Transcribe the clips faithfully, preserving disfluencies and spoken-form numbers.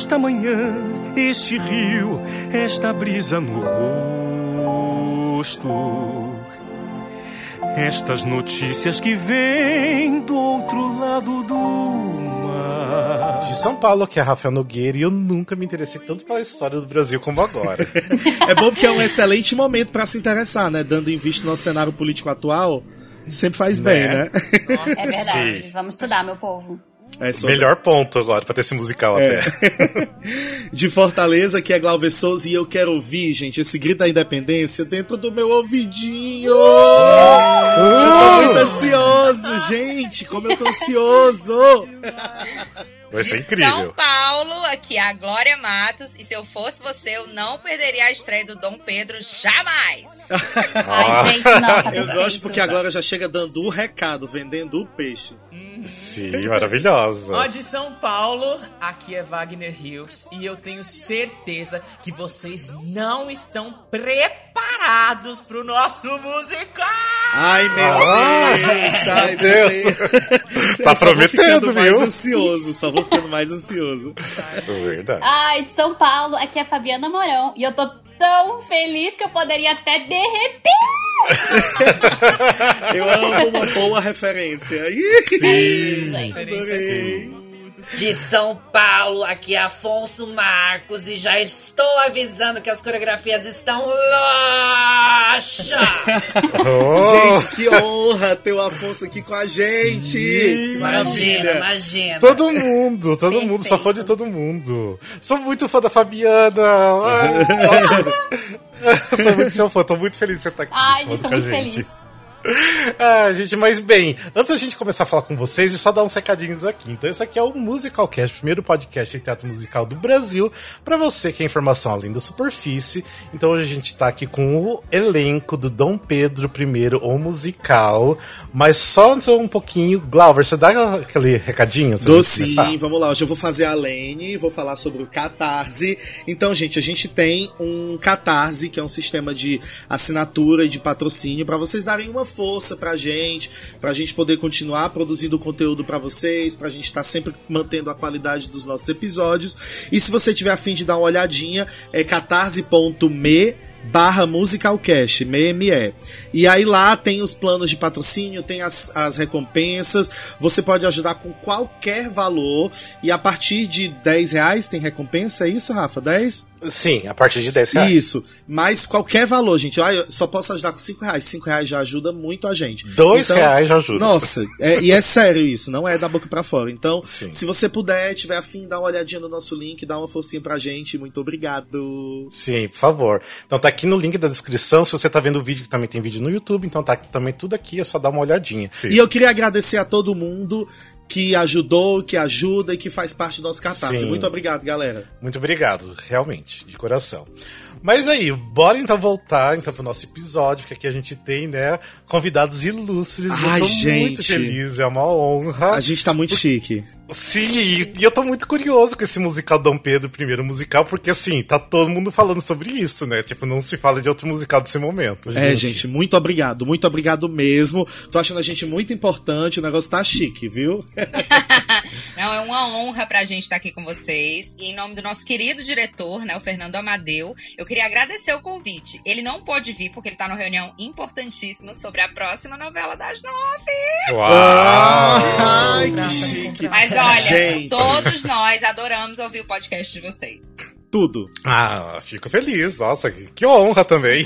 esta manhã, este rio, esta brisa no rosto, estas notícias que vêm do outro lado do mar. De São Paulo, que é Rafael Nogueira, e eu nunca me interessei tanto pela história do Brasil como agora. É bom porque é um excelente momento para se interessar, né? Dando em vista o nosso cenário político atual, sempre faz né? bem, né? É verdade, sim. Vamos estudar, meu povo. É sobre... Melhor ponto agora, pra ter esse musical é. até. De Fortaleza, que é Glauber Souza, e eu quero ouvir, gente, esse grito da independência dentro do meu ouvidinho. Uh! Eu tô muito ansioso, gente, como eu tô ansioso. Vai ser incrível. São Paulo, aqui é a Glória Matos, e se eu fosse você, eu não perderia a estreia do Dom Pedro jamais. Ai, gente, não, tá eu gosto porque a Glória já chega dando o recado, vendendo o peixe. Sim, maravilhosa. Ó, de São Paulo, aqui é Wagner Hills, e eu tenho certeza que vocês não estão preparados pro nosso musical! Ai, meu ah, Deus! Ai, Deus! Deus. Tá prometendo, viu? Mais ansioso, só vou ficando mais ansioso. Verdade. Ai, de São Paulo, aqui é a Fabiana Mourão, e eu tô tão feliz que eu poderia até derreter! Eu amo uma boa referência. Sim, sim. De São Paulo, aqui é Afonso Marcos, e já estou avisando que as coreografias estão loxa. Oh. Gente, que honra ter o Afonso aqui com a gente. Sim. Imagina, imagina. Todo mundo, todo Perfeito. mundo, sou fã de todo mundo. Sou muito fã da Fabiana. Ai, nossa. Sou muito seu fã, tô muito feliz de você estar aqui. Ai, estou muito gente. feliz. Ah, gente, mas bem, antes da gente começar a falar com vocês, deixa eu só dar uns recadinhos aqui. Então, esse aqui é o MusicalCast, o primeiro podcast de teatro musical do Brasil, pra você que é informação além da superfície. Então, hoje a gente tá aqui com o elenco do Dom Pedro I, o musical. Mas só um pouquinho, Glauber, você dá aquele recadinho? Dou sim, vamos lá. Hoje eu vou fazer a Lene, vou falar sobre o Catarse. Então, gente, a gente tem um Catarse, que é um sistema de assinatura e de patrocínio, pra vocês darem uma força pra gente, pra gente poder continuar produzindo conteúdo pra vocês, pra gente estar tá sempre mantendo a qualidade dos nossos episódios. E se você tiver a fim de dar uma olhadinha, é catarse.me barra musicalcast, M M E. E aí lá tem os planos de patrocínio, tem as, as recompensas, você pode ajudar com qualquer valor, e a partir de dez reais tem recompensa, é isso, Rafa? dez? Sim, a partir de dez reais. Isso, mas qualquer valor, gente, eu só posso ajudar com cinco reais, cinco reais já ajuda muito a gente. dois então, reais já ajuda. Nossa, é, e é sério isso, não é da boca pra fora. Então, sim, se você puder, tiver afim, dá uma olhadinha no nosso link, dá uma forcinha pra gente, muito obrigado. Sim, por favor. Então tá aqui no link da descrição, se você tá vendo o vídeo, que também tem vídeo no YouTube, então tá também tudo aqui, é só dar uma olhadinha. Sim. E eu queria agradecer a todo mundo que ajudou, que ajuda e que faz parte do nosso Catarse. Sim. Muito obrigado, galera. Muito obrigado, realmente, de coração. Mas aí, bora então voltar então, pro nosso episódio, porque aqui a gente tem, né, convidados ilustres. Ai, eu tô gente. muito feliz, é uma honra. A gente tá muito porque... chique. Sim, e eu tô muito curioso com esse musical Dom Pedro, o primeiro musical, porque assim, tá todo mundo falando sobre isso, né? Tipo, não se fala de outro musical desse momento, gente. É, gente, muito obrigado, muito obrigado mesmo. Tô achando a gente muito importante, o negócio tá chique, viu? Não, é uma honra pra gente estar aqui com vocês. E em nome do nosso querido diretor, né, o Fernando Amadeu, eu queria agradecer o convite. Ele não pôde vir porque ele tá numa reunião importantíssima sobre a próxima novela das nove. Uau! Ai, que chique! Mas olha, gente, todos nós adoramos ouvir o podcast de vocês. Tudo. Ah, fico feliz. Nossa, que, que honra também.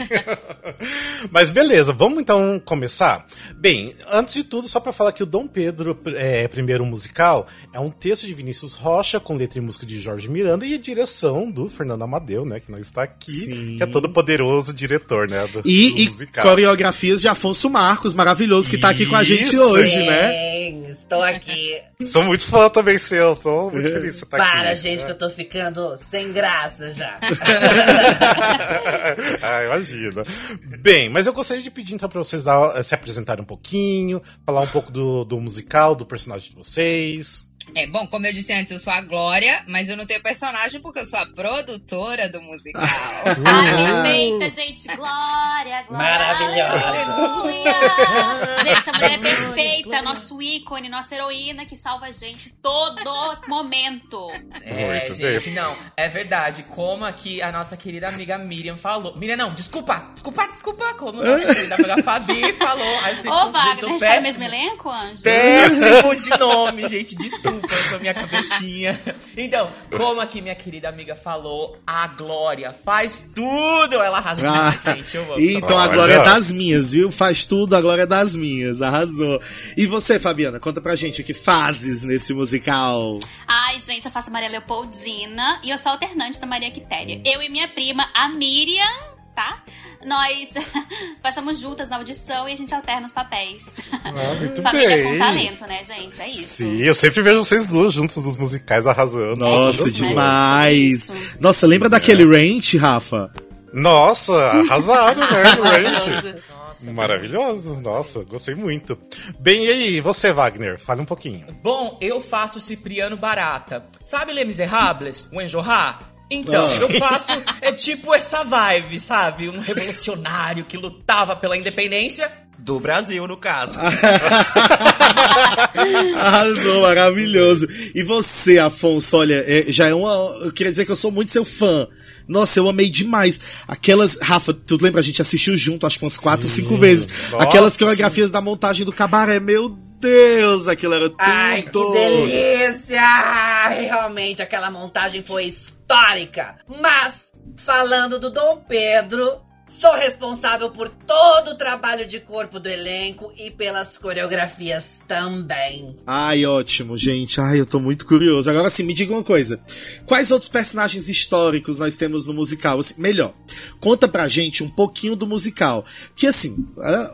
Mas beleza, vamos então começar? Bem, antes de tudo, só pra falar que o Dom Pedro é, Primeiro Musical é um texto de Vinícius Rocha, com letra e música de Jorge Miranda e a direção do Fernando Amadeu, né, que não está aqui, sim, que é todo poderoso diretor, né, do, e, do musical. E coreografias de Afonso Marcos, maravilhoso, que tá aqui com a gente Isso. hoje, é, né? Estou aqui. Sou muito fã também seu, tô muito feliz de você estar tá aqui. Para, gente, né? Que eu tô ficando sem graça. Já. Ah, imagina. Bem, mas eu gostaria de pedir então pra vocês dar, se apresentarem um pouquinho, falar um pouco do, do musical, do personagem de vocês. É, bom, como eu disse antes, eu sou a Glória, mas eu não tenho personagem porque eu sou a produtora do musical. Ah, perfeita, gente. Glória, Glória. Maravilhosa. Aleluia. Gente, essa mulher é perfeita. Glória. Nosso ícone, nossa heroína que salva a gente todo momento. É, Muito gente, tempo. Não. É verdade. Como aqui a nossa querida amiga Miriam falou. Miriam, não, desculpa. Desculpa, desculpa. Como a nossa querida amiga Fabi falou. Assim, ô, Wagner, a gente tá no mesmo elenco, Anjo? Péssimo de nome, gente. Desculpa. Com a minha cabecinha. Então, como aqui minha querida amiga falou, a Glória faz tudo. Ela arrasou demais, ah, gente. Eu amo. Então a Glória é das minhas, viu? Faz tudo, a Glória é das minhas. Arrasou. E você, Fabiana, conta pra gente o que fazes nesse musical. Ai, gente, eu faço a Maria Leopoldina e eu sou alternante da Maria Quitéria. Eu e minha prima, a Miriam, tá? Nós passamos juntas na audição e a gente alterna os papéis. Ah, muito Família bem. Com talento, né, gente? É isso. Sim, eu sempre vejo vocês duas juntos nos musicais arrasando. Nossa, é isso, demais. Né, Nossa, lembra daquele é. Ranch, Rafa? Nossa, arrasaram, né? Nossa, maravilhoso, nossa, gostei muito. Bem, e aí, você, Wagner? Fala um pouquinho. Bom, eu faço Cipriano Barata. Sabe Les Miserables? O Enjolras? Então, ah. eu faço, é tipo essa vibe, sabe? Um revolucionário que lutava pela independência do Brasil, no caso. Arrasou, maravilhoso. E você, Afonso, olha, é, já é uma... Eu queria dizer que eu sou muito seu fã. Nossa, eu amei demais. Aquelas... Rafa, tu lembra? A gente assistiu junto, acho que umas quatro, cinco vezes. Nossa. Aquelas coreografias da montagem do cabaré, meu Deus. Deus, aquilo era tudo. Ai, que delícia! Ai, realmente, aquela montagem foi histórica. Mas, falando do Dom Pedro, sou responsável por todo o trabalho de corpo do elenco e pelas coreografias também. Ai, ótimo, gente. Ai, eu tô muito curioso. Agora sim, me diga uma coisa. Quais outros personagens históricos nós temos no musical? Assim, melhor, conta pra gente um pouquinho do musical. Que assim,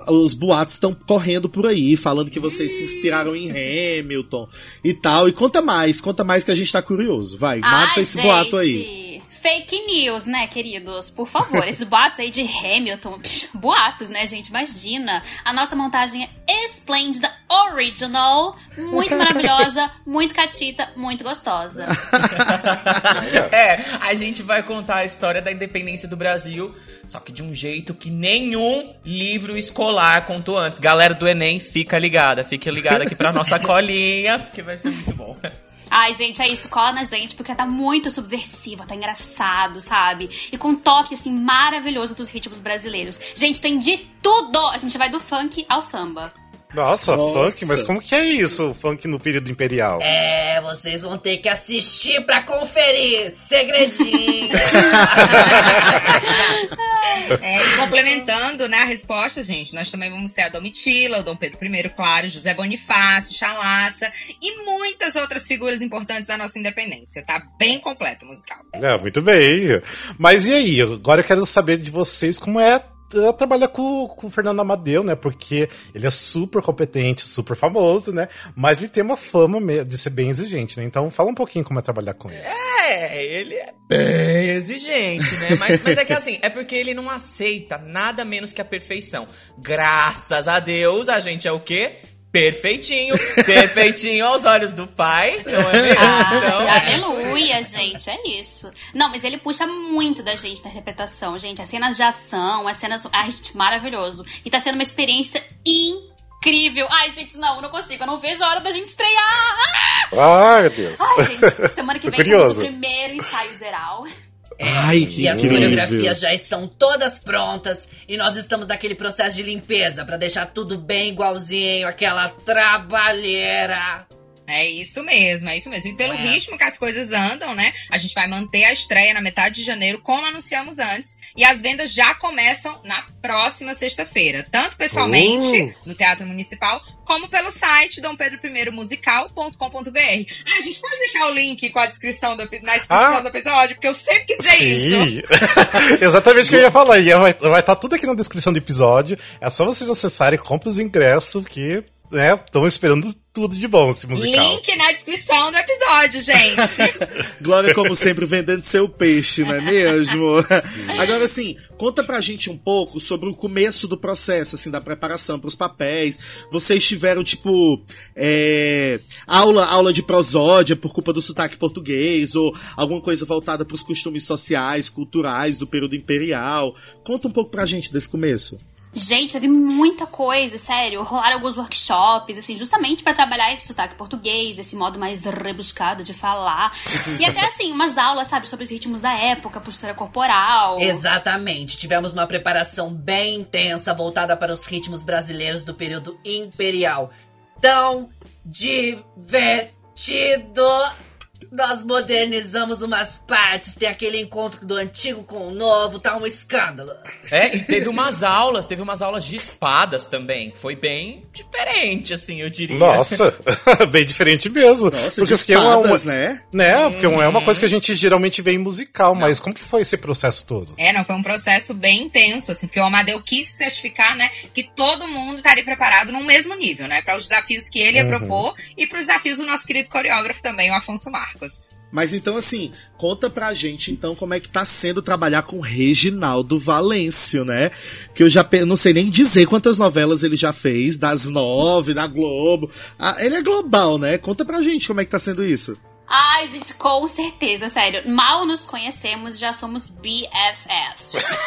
os boatos estão correndo por aí, falando que vocês se inspiraram em Hamilton e tal. E conta mais, conta mais que a gente tá curioso. Vai, ai, mata esse gente. Boato aí. Fake news, né, queridos? Por favor, esses boatos aí de Hamilton, boatos, né, gente? Imagina. A nossa montagem é esplêndida, original, muito maravilhosa, muito catita, muito gostosa. É, a gente vai contar a história da independência do Brasil, só que de um jeito que nenhum livro escolar contou antes. Galera do Enem, fica ligada, fica ligada aqui pra nossa colinha, porque vai ser muito bom. Ai, gente, é isso, cola na gente, porque tá muito subversiva, tá engraçado, sabe? E com um toque, assim, maravilhoso dos ritmos brasileiros. Gente, tem de tudo! A gente vai do funk ao samba. Nossa, Nossa, funk? Mas como que é isso, o funk no período imperial? É, vocês vão ter que assistir pra conferir. Segredinho. É, e complementando, né, a resposta, gente, nós também vamos ter a Domitila, o Dom Pedro I, claro, José Bonifácio, Chalaça e muitas outras figuras importantes da nossa independência. Tá bem completo o musical. É, muito bem. Mas e aí? Agora eu quero saber de vocês como é ela trabalha com, com o Fernando Amadeu, né? Porque ele é super competente, super famoso, né? Mas ele tem uma fama de ser bem exigente, né? Então fala um pouquinho como é trabalhar com ele. É, ele é bem exigente, né? Mas, mas é que assim, é porque ele não aceita nada menos que a perfeição. Graças a Deus, a gente é o quê? Perfeitinho, perfeitinho aos olhos do pai, não é mesmo? Ah, então... Aleluia, gente, é isso. Não, mas ele puxa muito da gente na interpretação, gente. As cenas de ação, as cenas... Ai, gente, maravilhoso. E tá sendo uma experiência incrível. Ai, gente, não, não consigo. Eu não vejo a hora da gente estrear. Ah, meu Deus. Ai, gente, semana que Tô vem temos o primeiro ensaio geral. É, ai, que e as incrível. Coreografias já estão todas prontas e nós estamos naquele processo de limpeza pra deixar tudo bem igualzinho, aquela trabalheira. É isso mesmo, é isso mesmo. E pelo é. ritmo que as coisas andam, né? A gente vai manter a estreia na metade de janeiro, como anunciamos antes. E as vendas já começam na próxima sexta-feira. Tanto pessoalmente, uh. no Teatro Municipal, como pelo site dom pedro i musical ponto com ponto b r. Ah, a gente pode deixar o link com a descrição do, na descrição ah. do episódio, porque eu sempre quis dizer Sim. isso. Exatamente o que eu ia falar. E vai estar tá tudo aqui na descrição do episódio. É só vocês acessarem, comprem os ingressos que estão né, esperando tudo de bom esse musical. Link na descrição do episódio, gente. Glória, como sempre, vendendo seu peixe, não é mesmo? Sim. Agora, assim, conta pra gente um pouco sobre o começo do processo, assim, da preparação pros papéis. Vocês tiveram, tipo, é, aula, aula de prosódia por culpa do sotaque português, ou alguma coisa voltada pros costumes sociais, culturais do período imperial. Conta um pouco pra gente desse começo. Gente, teve muita coisa, sério. Rolaram alguns workshops, assim, justamente pra trabalhar esse sotaque português, esse modo mais rebuscado de falar. E até, assim, umas aulas, sabe, sobre os ritmos da época, postura corporal. Exatamente. Tivemos uma preparação bem intensa voltada para os ritmos brasileiros do período imperial. Tão divertido! Nós modernizamos umas partes, tem aquele encontro do antigo com o novo, tá um escândalo. É, e teve umas aulas, teve umas aulas de espadas também. Foi bem diferente, assim, eu diria. Nossa, bem diferente mesmo. Nossa, porque de espadas, é uma, né? Né, hum. Porque é uma coisa que a gente geralmente vê em musical, mas não. Como que foi esse processo todo? É, não, foi um processo bem intenso, assim, porque o Amadeu quis certificar, né, que todo mundo estaria preparado no mesmo nível, né, para os desafios que ele uhum. ia propor e para os desafios do nosso querido coreógrafo também, o Afonso Marcos. Mas então, assim, conta pra gente, então, como é que tá sendo trabalhar com o Reginaldo Valêncio, né? Que eu já pe- não sei nem dizer quantas novelas ele já fez, das nove, da Globo. Ah, ele é global, né? Conta pra gente como é que tá sendo isso. Ai, gente, com certeza, sério. Mal nos conhecemos, já somos B F Fs.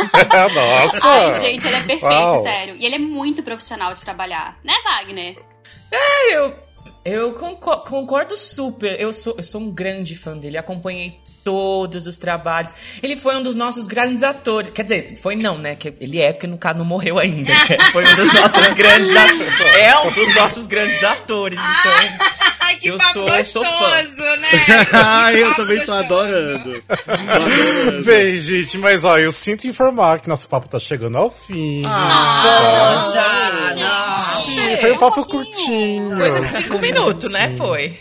Nossa! Ai, gente, ele é perfeito, Uau. sério. E ele é muito profissional de trabalhar. Né, Wagner? É, eu... Eu concordo super, eu sou, eu sou um grande fã dele, acompanhei todos os trabalhos. Ele foi um dos nossos grandes atores, quer dizer, foi não, né, ele é, porque no caso não morreu ainda, foi um dos nossos grandes atores, é um dos nossos grandes atores, então... Que eu sou, gostoso, sou fã. Né? Ah, eu também tô adorando. adorando. Bem, gente, mas ó, eu sinto informar que nosso papo tá chegando ao fim. Ah, ah já, não. Sim, foi um, um papo pouquinho. curtinho. Coisa de cinco minutos, né? Foi.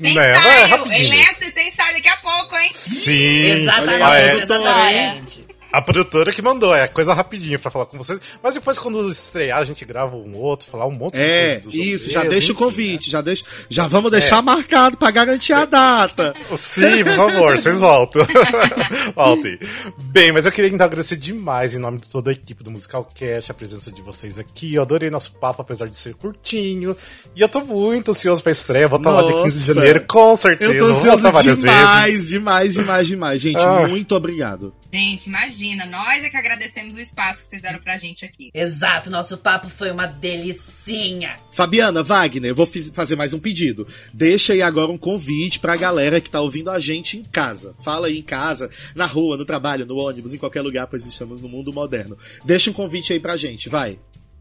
Né, é rapidinho. Ele é assistencial daqui a pouco, hein? Sim. Exatamente. Exatamente. A produtora que mandou, é coisa rapidinha pra falar com vocês. Mas depois, quando estrear, a gente grava um outro, falar um monte de é, coisa. Do isso, já deixa o convite, né? já deixa, já vamos deixar é. marcado pra garantir a data. Sim, por favor, vocês voltam. Voltem. Bem, mas eu queria então agradecer demais, em nome de toda a equipe do MusicalCast, a presença de vocês aqui. Eu adorei nosso papo, apesar de ser curtinho. E eu tô muito ansioso pra estreia, vou estar Nossa. lá dia quinze de janeiro, com certeza. Eu tô ansioso demais, vezes. demais, demais, demais. Gente, ah. muito obrigado. Gente, imagina, nós é que agradecemos o espaço que vocês deram pra gente aqui. Exato, nosso papo foi uma delicinha. Fabiana, Wagner, eu vou fiz, fazer mais um pedido. Deixa aí agora um convite pra galera que tá ouvindo a gente em casa. Fala aí em casa, na rua, no trabalho, no ônibus, em qualquer lugar, pois estamos no mundo moderno. Deixa um convite aí pra gente, vai.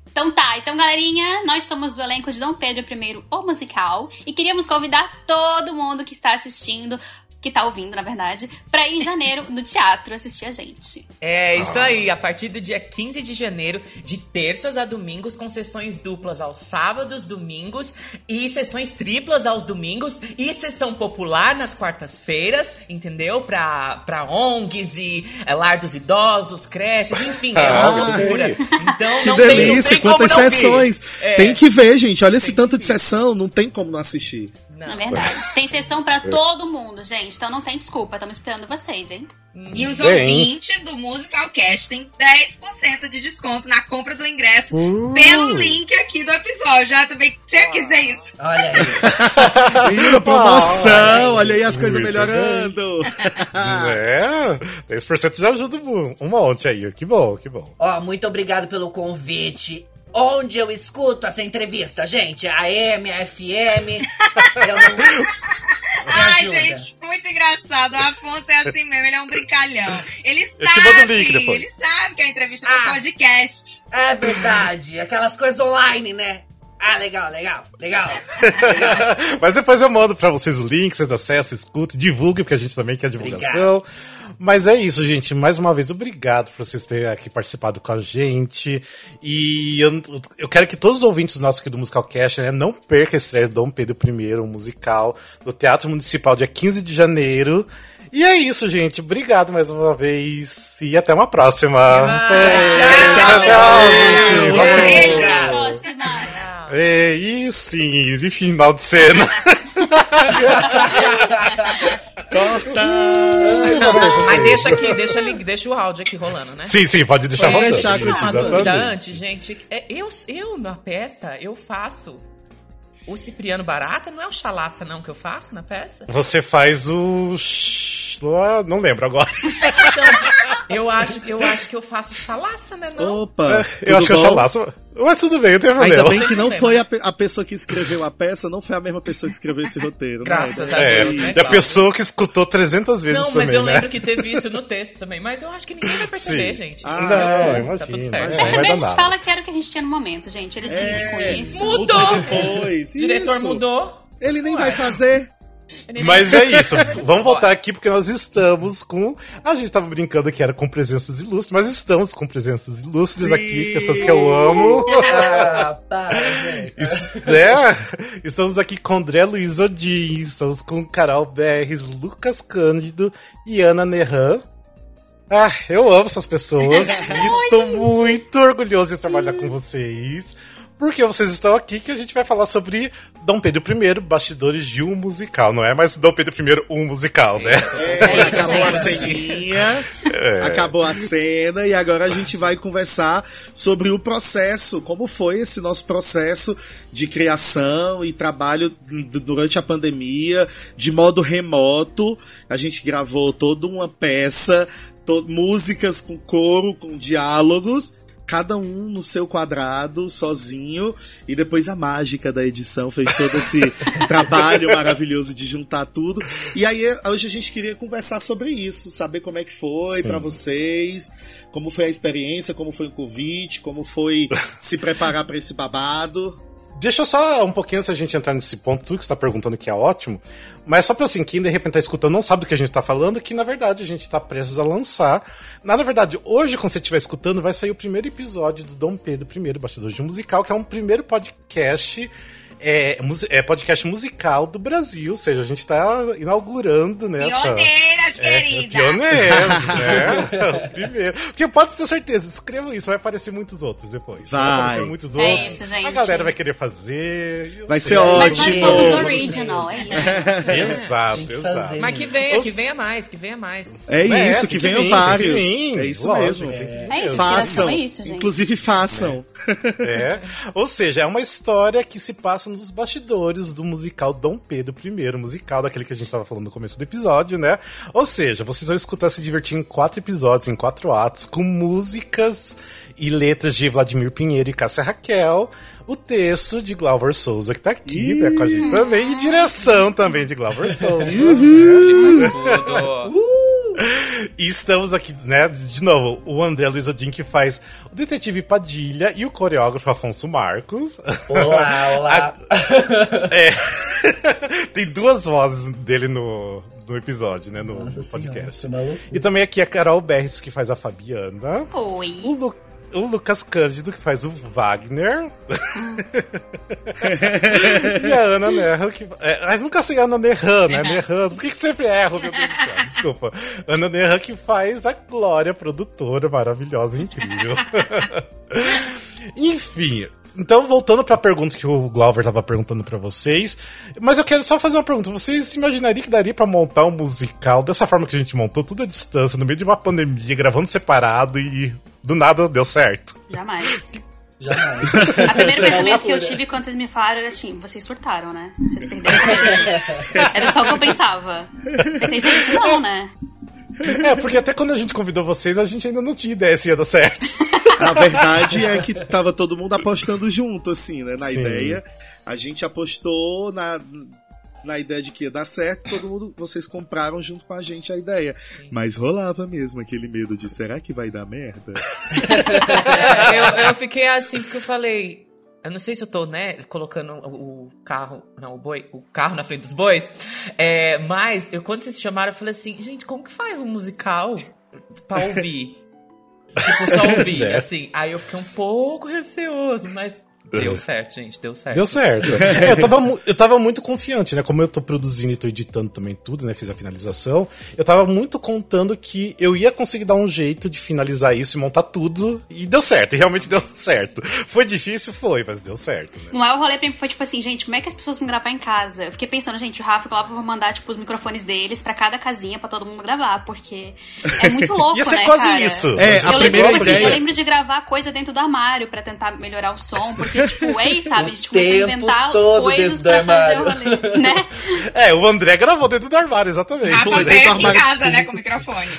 Então tá, então galerinha, nós somos do elenco de Dom Pedro I, o musical, e queríamos convidar todo mundo que está assistindo... que tá ouvindo, na verdade, pra ir em janeiro no teatro assistir a gente. É, isso aí. A partir do dia quinze de janeiro, de terças a domingos, com sessões duplas aos sábados, domingos, e sessões triplas aos domingos, e sessão popular nas quartas-feiras, entendeu? Pra, pra O N Gs e é, lar dos idosos, creches, enfim, é uma loucura. Então, que não delícia, tem, não tem quantas como não sessões! Vir. É. Tem que ver, gente. Olha esse tem tanto de sessão, não tem como não assistir. Não. Na verdade, tem sessão pra todo mundo, gente. Então não tem desculpa, estamos esperando vocês, hein? E os Bem. ouvintes do MusicalCast têm dez por cento de desconto na compra do ingresso uh. pelo link aqui do episódio. Já também, se eu quiser isso. Olha aí. Isso, promoção. Olha aí, olha aí as coisas Muito melhorando. É, dez por cento já ajuda um monte aí. Que bom, que bom. Ó, muito obrigado pelo convite. Onde eu escuto essa entrevista, gente? A AM, a F M... eu não... Ai, gente, muito engraçado. O Afonso é assim mesmo, ele é um brincalhão. Ele sabe, eu te mando o link depois. Ele sabe que é a entrevista ah, do podcast. É verdade, aquelas coisas online, né? Ah, legal, legal, legal. legal. Mas depois eu mando pra vocês o link, vocês acessam, escutem, divulguem, porque a gente também quer divulgação. Obrigado. Mas é isso, gente. Mais uma vez, obrigado por vocês terem aqui participado com a gente. E eu, eu quero que todos os ouvintes nossos aqui do MusicalCast, né, não percam a estreia do Dom Pedro I, o musical, do Teatro Municipal, dia quinze de janeiro. E é isso, gente. Obrigado mais uma vez. E até uma próxima. Tchau, tchau, tchau, gente. Até a próxima. É, e sim, de final de cena. Corta! Não, mas deixa aqui, deixa, deixa o áudio aqui rolando, né? Sim, sim, pode deixar rolando. Deixa eu tirar uma dúvida antes, gente. Eu, eu, na peça, eu faço... O Cipriano Barata não é o Chalaça, não, que eu faço na peça? Você faz o... Não lembro agora. Então, eu, acho, eu acho que eu faço Chalaça, né, não? Opa! É, eu acho bom? que é o Chalaça... Mas tudo bem, eu tenho problema. Ainda bem que não foi a, pe- a pessoa que escreveu a peça, não foi a mesma pessoa que escreveu esse roteiro. Graças né? a é, Deus. É, né? E a pessoa que escutou trezentas vezes não, também, Não, mas eu né? lembro que teve isso no texto também. Mas eu acho que ninguém vai perceber, Sim. gente. Ah, não, imagina. Tá tudo certo. É, perceber, a gente fala que era o que a gente tinha no momento, gente. Eles é, não com isso. Mudou! Depois, o diretor isso. mudou. Ele nem Ué. vai fazer... Mas é isso, vamos voltar aqui porque nós estamos com... A gente tava brincando que era com presenças ilustres, mas estamos com presenças ilustres Sim. aqui, pessoas que eu amo. Ah, tá, é, estamos aqui com André Luiz Odin, estamos com Carol Berres, Lucas Cândido e Ana Nerra. Ah, eu amo essas pessoas e tô muito orgulhoso de trabalhar com vocês. Porque vocês estão aqui que a gente vai falar sobre Dom Pedro I, bastidores de um musical, não é? Mas Dom Pedro I, um musical, né? É, acabou a ceninha, é. acabou a cena e agora a gente vai conversar sobre o processo, como foi esse nosso processo de criação e trabalho durante a pandemia, de modo remoto. A gente gravou toda uma peça, to- músicas com coro, com diálogos... Cada um no seu quadrado, sozinho, e depois a mágica da edição fez todo esse trabalho maravilhoso de juntar tudo. E aí, hoje a gente queria conversar sobre isso, saber como é que foi Sim. pra vocês, como foi a experiência, como foi o convite, como foi se preparar pra esse babado. Deixa eu só um pouquinho antes da gente entrar nesse ponto, tudo que você tá perguntando que é ótimo, mas só pra assim, quem de repente tá escutando não sabe do que a gente tá falando, que na verdade a gente tá prestes a lançar. Na, na verdade, hoje, quando você estiver escutando, vai sair o primeiro episódio do Dom Pedro I, Bastidores de um Musical, que é um primeiro podcast, é, é podcast musical do Brasil, ou seja, a gente tá inaugurando nessa... Pioneiras, é, querida! Pioneiras, né? Primeiro. Porque pode ter certeza, escrevam isso, vai aparecer muitos outros depois. Vai, vai aparecer muitos outros. É isso, gente. A galera vai querer fazer. Vai sei. ser ótimo. Mas nós somos original, é isso. Exato, exato. Mas que venha, que venha mais, que venha mais. É isso, é, que, que venham vários. Que é isso lógico, mesmo. É, é isso, façam. É isso, gente. Inclusive façam. É. É. Ou seja, é uma história que se passa nos bastidores do musical Dom Pedro I, musical daquele que a gente tava falando no começo do episódio, né? Ou seja, vocês vão escutar se divertir em quatro episódios, em quatro atos, com músicas e letras de Vladimir Pinheiro e Cássia Raquel, o texto de Glauber Souza, que tá aqui, uhum. né, com a gente também, e direção também de Glauber Souza. Uhum. Né? Uhum. E estamos aqui, né, de novo, o André Luiz Odin, que faz o detetive Padilha, e o coreógrafo Afonso Marcos. Olá, olá. A... É... Tem duas vozes dele no, no episódio, né, no, no podcast. E também aqui a Carol Berres, que faz a Fabiana. Oi. O Lu... O Lucas Cândido, que faz o Wagner. E a Ana Nerra, que... É, mas nunca sei a Ana Nerra, né? Nerra. Por que, que sempre erro, meu Deus do céu? Desculpa. Ana Nerra, que faz a Glória, produtora maravilhosa, incrível. Enfim... Então, voltando pra pergunta que o Glauber tava perguntando pra vocês, mas eu quero só fazer uma pergunta. Vocês imaginariam que daria pra montar um musical dessa forma que a gente montou, tudo à distância, no meio de uma pandemia, gravando separado e do nada deu certo? Jamais. Jamais. O primeiro pensamento que eu tive quando vocês me falaram era assim, vocês surtaram, né? Vocês perderam a Era só o que eu pensava. Pensei, gente, não, né? É, porque até quando a gente convidou vocês, a gente ainda não tinha ideia se ia dar certo. A verdade é que tava todo mundo apostando junto, assim, né? Na Sim. ideia. A gente apostou na, na ideia de que ia dar certo, todo mundo, vocês compraram junto com a gente a ideia. Sim. Mas rolava mesmo aquele medo de, será que vai dar merda? É, eu, eu fiquei assim, porque eu falei... Eu não sei se eu tô, né, colocando o carro... Não, o boi... O carro na frente dos bois. É, mas, eu, quando vocês chamaram, eu falei assim... Gente, como que faz um musical pra ouvir? Tipo, só ouvir, é. assim. Aí eu fiquei um pouco receoso, mas Deu certo, gente, deu certo. Deu certo. É, eu, tava, eu tava muito confiante, né? Como eu tô produzindo e tô editando também tudo, né? Fiz a finalização. Eu tava muito contando que eu ia conseguir dar um jeito de finalizar isso e montar tudo. E deu certo, e realmente deu certo. Foi difícil, foi, mas deu certo, né? O maior rolê pra mim foi tipo assim, gente, como é que as pessoas vão gravar em casa? Eu fiquei pensando, gente, o Rafa e o Glauber vão mandar, tipo, os microfones deles pra cada casinha pra todo mundo gravar, porque é muito louco, ia ser, né, quase cara? Isso. É, eu, a lembro, assim, eu lembro de gravar coisa dentro do armário pra tentar melhorar o som, porque tipo, é isso, sabe? A gente começou a inventar coisas pra fazer o rolê, né? É, o André gravou dentro do armário, exatamente. Rafa dentro do armário em casa, né, com o microfone.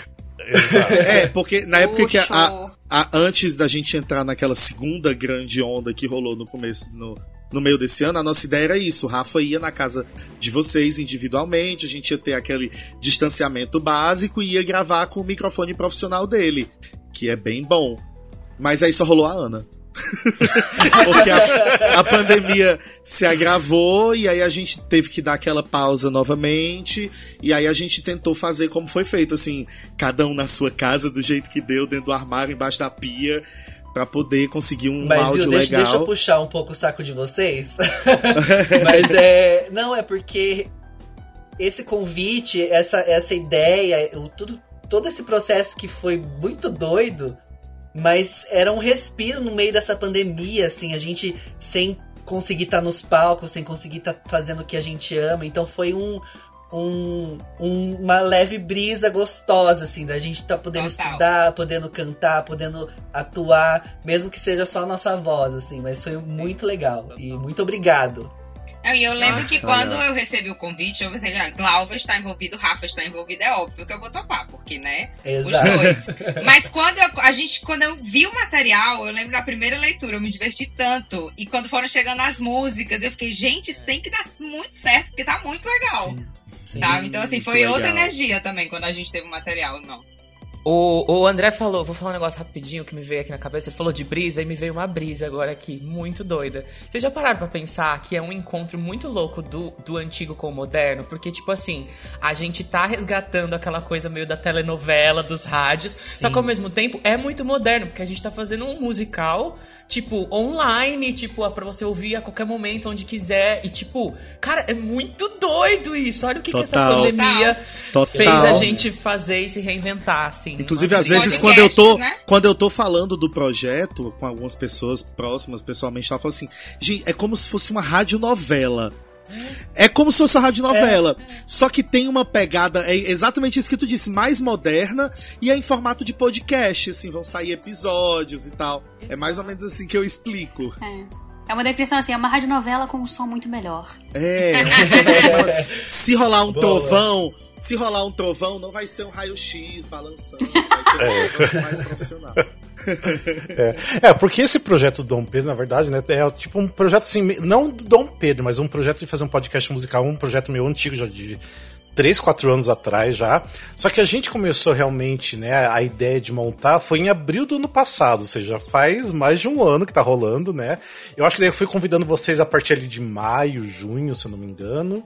Exato. É, porque na época Puxa. que a, a, antes da gente entrar naquela segunda grande onda que rolou no começo, no, no meio desse ano, a nossa ideia era isso. O Rafa ia na casa de vocês individualmente, a gente ia ter aquele distanciamento básico e ia gravar com o microfone profissional dele, que é bem bom. Mas aí só rolou a Ana. Porque a, a pandemia se agravou e aí a gente teve que dar aquela pausa novamente, e aí a gente tentou fazer como foi feito, assim, cada um na sua casa, do jeito que deu, dentro do armário, embaixo da pia, pra poder conseguir um Mas, áudio viu, deixa, legal. Deixa eu puxar um pouco o saco de vocês. Mas é... Não, é porque esse convite, essa, essa ideia, tudo, todo esse processo que foi muito doido, mas era um respiro no meio dessa pandemia, assim, a gente sem conseguir estar nos palcos, sem conseguir estar fazendo o que a gente ama. Então foi um, um, um, uma leve brisa gostosa, assim, da gente estar podendo Total. estudar, podendo cantar, podendo atuar, mesmo que seja só a nossa voz, assim. Mas foi muito legal e muito obrigado. E eu lembro Nossa, que quando eu recebi o convite, eu pensei, ah, Glauber está envolvido, Rafa está envolvido, é óbvio que eu vou topar, porque, né, Exato. os dois. Mas quando eu, a gente, quando eu vi o material, eu lembro da primeira leitura, eu me diverti tanto. E quando foram chegando as músicas, eu fiquei, gente, isso tem que dar muito certo, porque tá muito legal. Sim, sim, tá? Então, assim, foi outra legal. energia também, quando a gente teve o material nosso. O, o André falou, vou falar um negócio rapidinho que me veio aqui na cabeça, ele falou de brisa e me veio uma brisa agora aqui, muito doida. Vocês já pararam pra pensar que é um encontro muito louco do, do antigo com o moderno? Porque, tipo assim, a gente tá resgatando aquela coisa meio da telenovela, dos rádios, Sim. só que ao mesmo tempo é muito moderno, porque a gente tá fazendo um musical, tipo, online, tipo, pra você ouvir a qualquer momento, onde quiser, e tipo, cara, é muito doido isso, olha o que, que essa pandemia Total. fez Total. a gente fazer e se reinventar, assim. Inclusive, às vezes, quando eu, tô, né? quando eu tô falando do projeto com algumas pessoas próximas, pessoalmente, ela fala assim, gente, é como se fosse uma radionovela. É como se fosse uma radionovela. É. Só que tem uma pegada, é exatamente isso que tu disse, mais moderna, e é em formato de podcast, assim, vão sair episódios e tal. Isso. É mais ou menos assim que eu explico. É. É uma definição assim, é uma radionovela com um som muito melhor. É. Se rolar um Boa. trovão, se rolar um trovão, não vai ser um raio-x balançando, vai ter um negócio mais profissional. É. é, porque esse projeto do Dom Pedro, na verdade, né, é tipo um projeto assim, não do Dom Pedro, mas um projeto de fazer um podcast musical, um projeto meio antigo, já de três, quatro anos atrás já. Só que a gente começou realmente, né, a ideia de montar foi em abril do ano passado, ou seja, faz mais de um ano que tá rolando, né? Eu acho que daí eu fui convidando vocês a partir ali de maio, junho, se eu não me engano.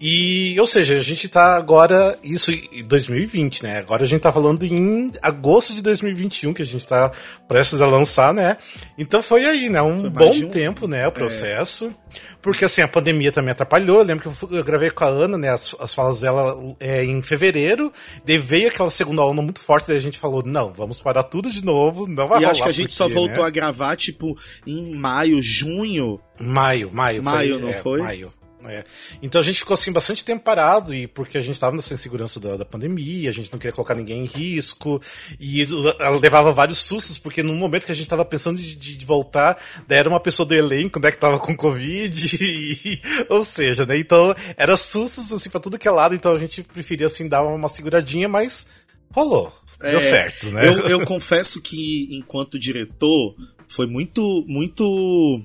E, ou seja, a gente tá agora, isso em dois mil e vinte, né? Agora a gente tá falando em agosto de dois mil e vinte e um, que a gente tá prestes a lançar, né? Então foi aí, né? Um bom um... tempo, né? O processo. É. Porque, assim, a pandemia também atrapalhou. Eu lembro que eu, fui, eu gravei com a Ana, né? As, as falas dela é, em fevereiro. Daí veio aquela segunda onda muito forte, daí a gente falou, não, vamos parar tudo de novo, não vai rolar. E acho que a gente porque, só voltou né? a gravar, tipo, em maio, junho. Maio, maio. Maio, foi, não é, foi? Maio. É. Então a gente ficou assim bastante tempo parado, e porque a gente tava nessa insegurança da, da pandemia, a gente não queria colocar ninguém em risco, e ela levava vários sustos, porque no momento que a gente tava pensando de, de, de voltar, daí era uma pessoa do elenco, né, que tava com Covid, e, ou seja, né, então era sustos assim pra tudo que é lado, então a gente preferia assim dar uma seguradinha, mas rolou, é, deu certo, né? Eu, eu confesso que enquanto diretor foi muito, muito...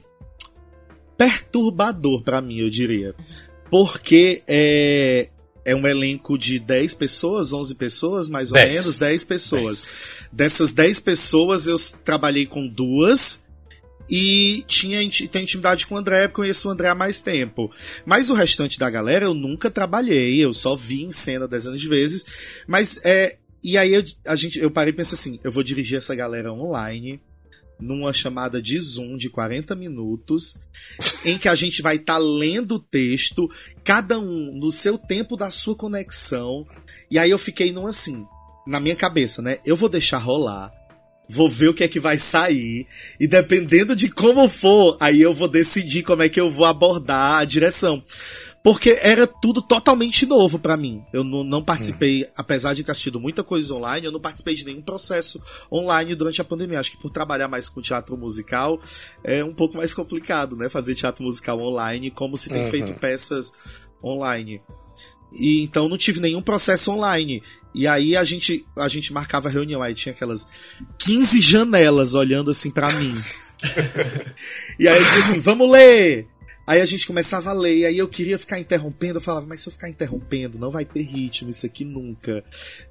perturbador pra mim, eu diria. Porque é, é um elenco de dez pessoas, onze pessoas, mais ou dez. menos, dez pessoas. dez. Dessas dez pessoas, eu trabalhei com duas e tinha, tenho intimidade com o André, porque conheço o André há mais tempo. Mas o restante da galera, eu nunca trabalhei, eu só vi em cena dezenas de vezes. Mas, é, e aí eu, a gente, eu parei e pensei assim, eu vou dirigir essa galera online. numa chamada de Zoom de quarenta minutos, em que a gente vai estar tá lendo o texto, cada um no seu tempo da sua conexão. E aí eu fiquei num assim, na minha cabeça, né? Eu vou deixar rolar, vou ver o que é que vai sair, e dependendo de como for, aí eu vou decidir como é que eu vou abordar a direção. Porque era tudo totalmente novo pra mim. Eu não, não participei, hum. apesar de ter assistido muita coisa online, eu não participei de nenhum processo online durante a pandemia. Acho que por trabalhar mais com teatro musical, é um pouco mais complicado, né? Fazer teatro musical online, como se tem uhum. feito peças online. E então não tive nenhum processo online. E aí a gente, a gente marcava a reunião, aí tinha aquelas quinze janelas olhando assim pra mim. E aí eu disse assim, vamos ler! Aí a gente começava a ler, aí eu queria ficar interrompendo, eu falava, mas se eu ficar interrompendo, não vai ter ritmo, isso aqui nunca.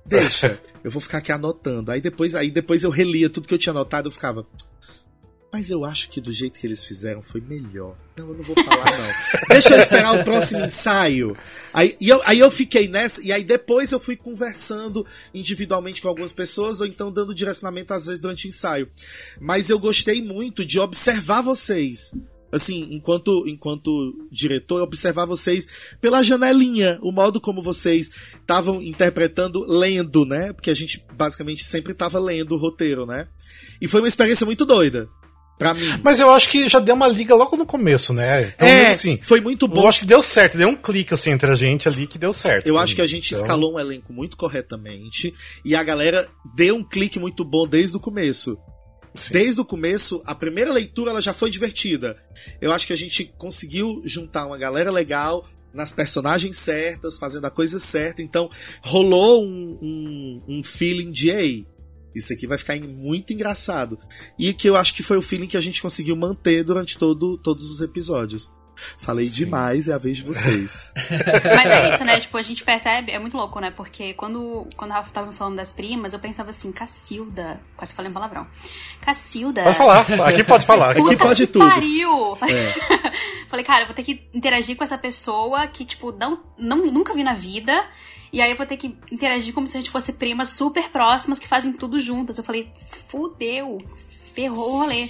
Deixa, eu vou ficar aqui anotando. Aí depois, aí depois eu relia tudo que eu tinha anotado, eu ficava, mas eu acho que do jeito que eles fizeram foi melhor. Não, eu não vou falar não. Deixa eu esperar o próximo ensaio. Aí, e eu, aí eu fiquei nessa, e aí depois eu fui conversando individualmente com algumas pessoas, ou então dando direcionamento às vezes durante o ensaio. Mas eu gostei muito de observar vocês. Assim, enquanto, enquanto diretor, eu observar vocês pela janelinha, o modo como vocês estavam interpretando, lendo, né? Porque a gente basicamente sempre estava lendo o roteiro, né? E foi uma experiência muito doida pra mim. Mas eu acho que já deu uma liga logo no começo, né? Então, é, assim, foi muito bom. Eu acho que deu certo, deu um clique assim entre a gente ali que deu certo. Eu acho mim. que a gente então... escalou um elenco muito corretamente e a galera deu um clique muito bom desde o começo. Sim. Desde o começo, a primeira leitura ela já foi divertida. Eu acho que a gente conseguiu juntar uma galera legal nas personagens certas, fazendo a coisa certa. Então, rolou um, um, um feeling de ei, isso aqui vai ficar muito engraçado. E que eu acho que foi o feeling que a gente conseguiu manter durante todo, todos os episódios. Falei Sim. demais, é a vez de vocês. Mas é isso, né? Tipo, a gente percebe, é muito louco, né? Porque quando, quando a Rafa tava falando das primas, eu pensava assim, Cacilda. Quase falei um palavrão. Cacilda. Pode falar, aqui pode falar. Aqui pode tudo. Pariu! É. Falei, cara, eu vou ter que interagir com essa pessoa que, tipo, não, não, nunca vi na vida. E aí eu vou ter que interagir como se a gente fosse primas super próximas que fazem tudo juntas. Eu falei, fudeu, ferrou o rolê.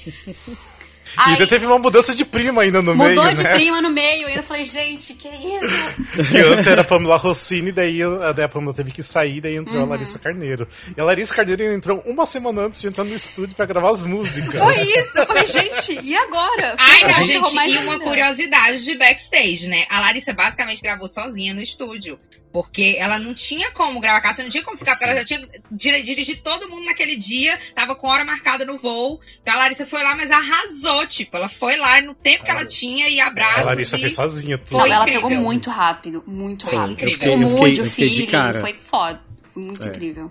E ainda teve uma mudança de prima ainda no meio, né? Mudou de prima no meio, e eu falei, gente, que isso? Que antes era a Pamela Rossini, daí a, daí a Pamela teve que sair, daí entrou uhum. a Larissa Carneiro. E a Larissa Carneiro entrou uma semana antes de entrar no estúdio pra gravar as músicas. Foi isso, eu falei, gente, e agora? Ai, não, gente, e uma curiosidade de backstage, né? A Larissa basicamente gravou sozinha no estúdio. Porque ela não tinha como gravar a Cássia, não tinha como ficar, Sim. porque ela já tinha dirigido todo mundo naquele dia, tava com hora marcada no voo, então a Larissa foi lá, mas arrasou, tipo, ela foi lá no tempo que ela tinha e abraço. A Larissa e... fez sozinha tudo. Foi, ela incrível. Pegou muito rápido, muito foi rápido. Incrível. Eu fiquei, eu fiquei, eu fiquei de cara. Foi foda, foi muito é. incrível.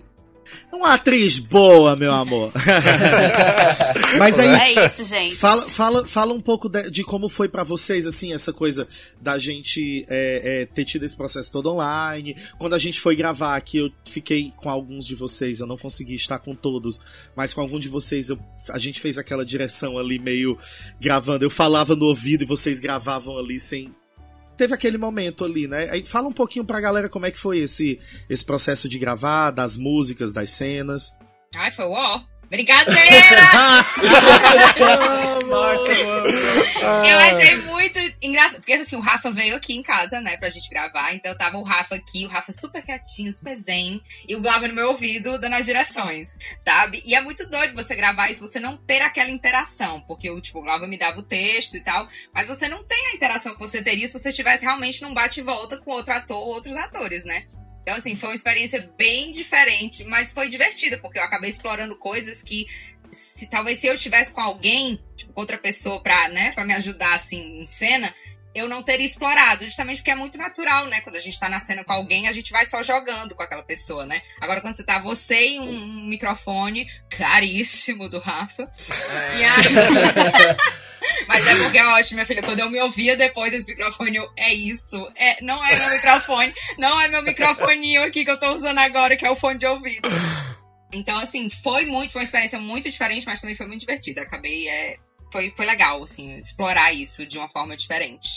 Uma atriz boa, meu amor. Mas aí, é isso, gente. Fala, fala, fala um pouco de, de como foi pra vocês, assim, essa coisa da gente é, é, ter tido esse processo todo online. Quando a gente foi gravar aqui, eu fiquei com alguns de vocês, eu não consegui estar com todos, mas com algum de vocês, eu, a gente fez aquela direção ali meio gravando. Eu falava no ouvido e vocês gravavam ali sem... Teve aquele momento ali, né? Aí fala um pouquinho pra galera como é que foi esse, esse processo de gravar, das músicas, das cenas. Ai, foi ó. Brincadeira! Eu achei muito engraçado. Porque assim, o Rafa veio aqui em casa, né, pra gente gravar. Então tava o Rafa aqui, o Rafa super quietinho, super zen. E o Glauber no meu ouvido, dando as direções, sabe? E é muito doido você gravar isso, você não ter aquela interação. Porque o, tipo, o Glauber me dava o texto e tal. Mas você não tem a interação que você teria se você estivesse realmente num bate-volta com outro ator ou outros atores, né? Então, assim, foi uma experiência bem diferente, mas foi divertida, porque eu acabei explorando coisas que, se, talvez se eu estivesse com alguém, tipo, outra pessoa pra, né, pra me ajudar, assim, em cena, eu não teria explorado, justamente porque é muito natural, né? Quando a gente tá na cena com alguém, a gente vai só jogando com aquela pessoa, né? Agora, quando você tá você e um, um microfone caríssimo do Rafa, é. e aí... Mas é porque é ótimo, minha filha. Quando eu me ouvia depois desse microfone, eu, é isso. É, não é meu microfone. Não é meu microfoninho aqui que eu tô usando agora, que é o fone de ouvido. Então, assim, foi muito, foi uma experiência muito diferente, mas também foi muito divertida. Acabei, é, foi, foi legal, assim, explorar isso de uma forma diferente.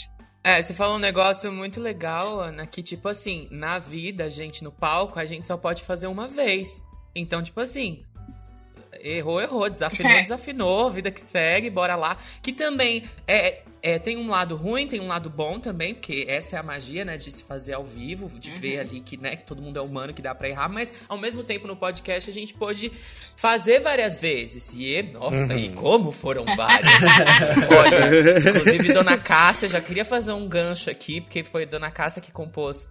É, você falou um negócio muito legal, Ana, que, tipo assim, na vida, a gente, no palco, a gente só pode fazer uma vez. Então, tipo assim... errou, errou, desafinou, é. desafinou, vida que segue, bora lá. Que também é, é, tem um lado ruim, tem um lado bom também, porque essa é a magia, né, de se fazer ao vivo, de uhum. ver ali que, né, que todo mundo é humano, que dá pra errar, mas ao mesmo tempo no podcast a gente pôde fazer várias vezes. E, nossa, uhum. e como foram várias. Olha, inclusive Dona Cássia, já queria fazer um gancho aqui, porque foi Dona Cássia que compôs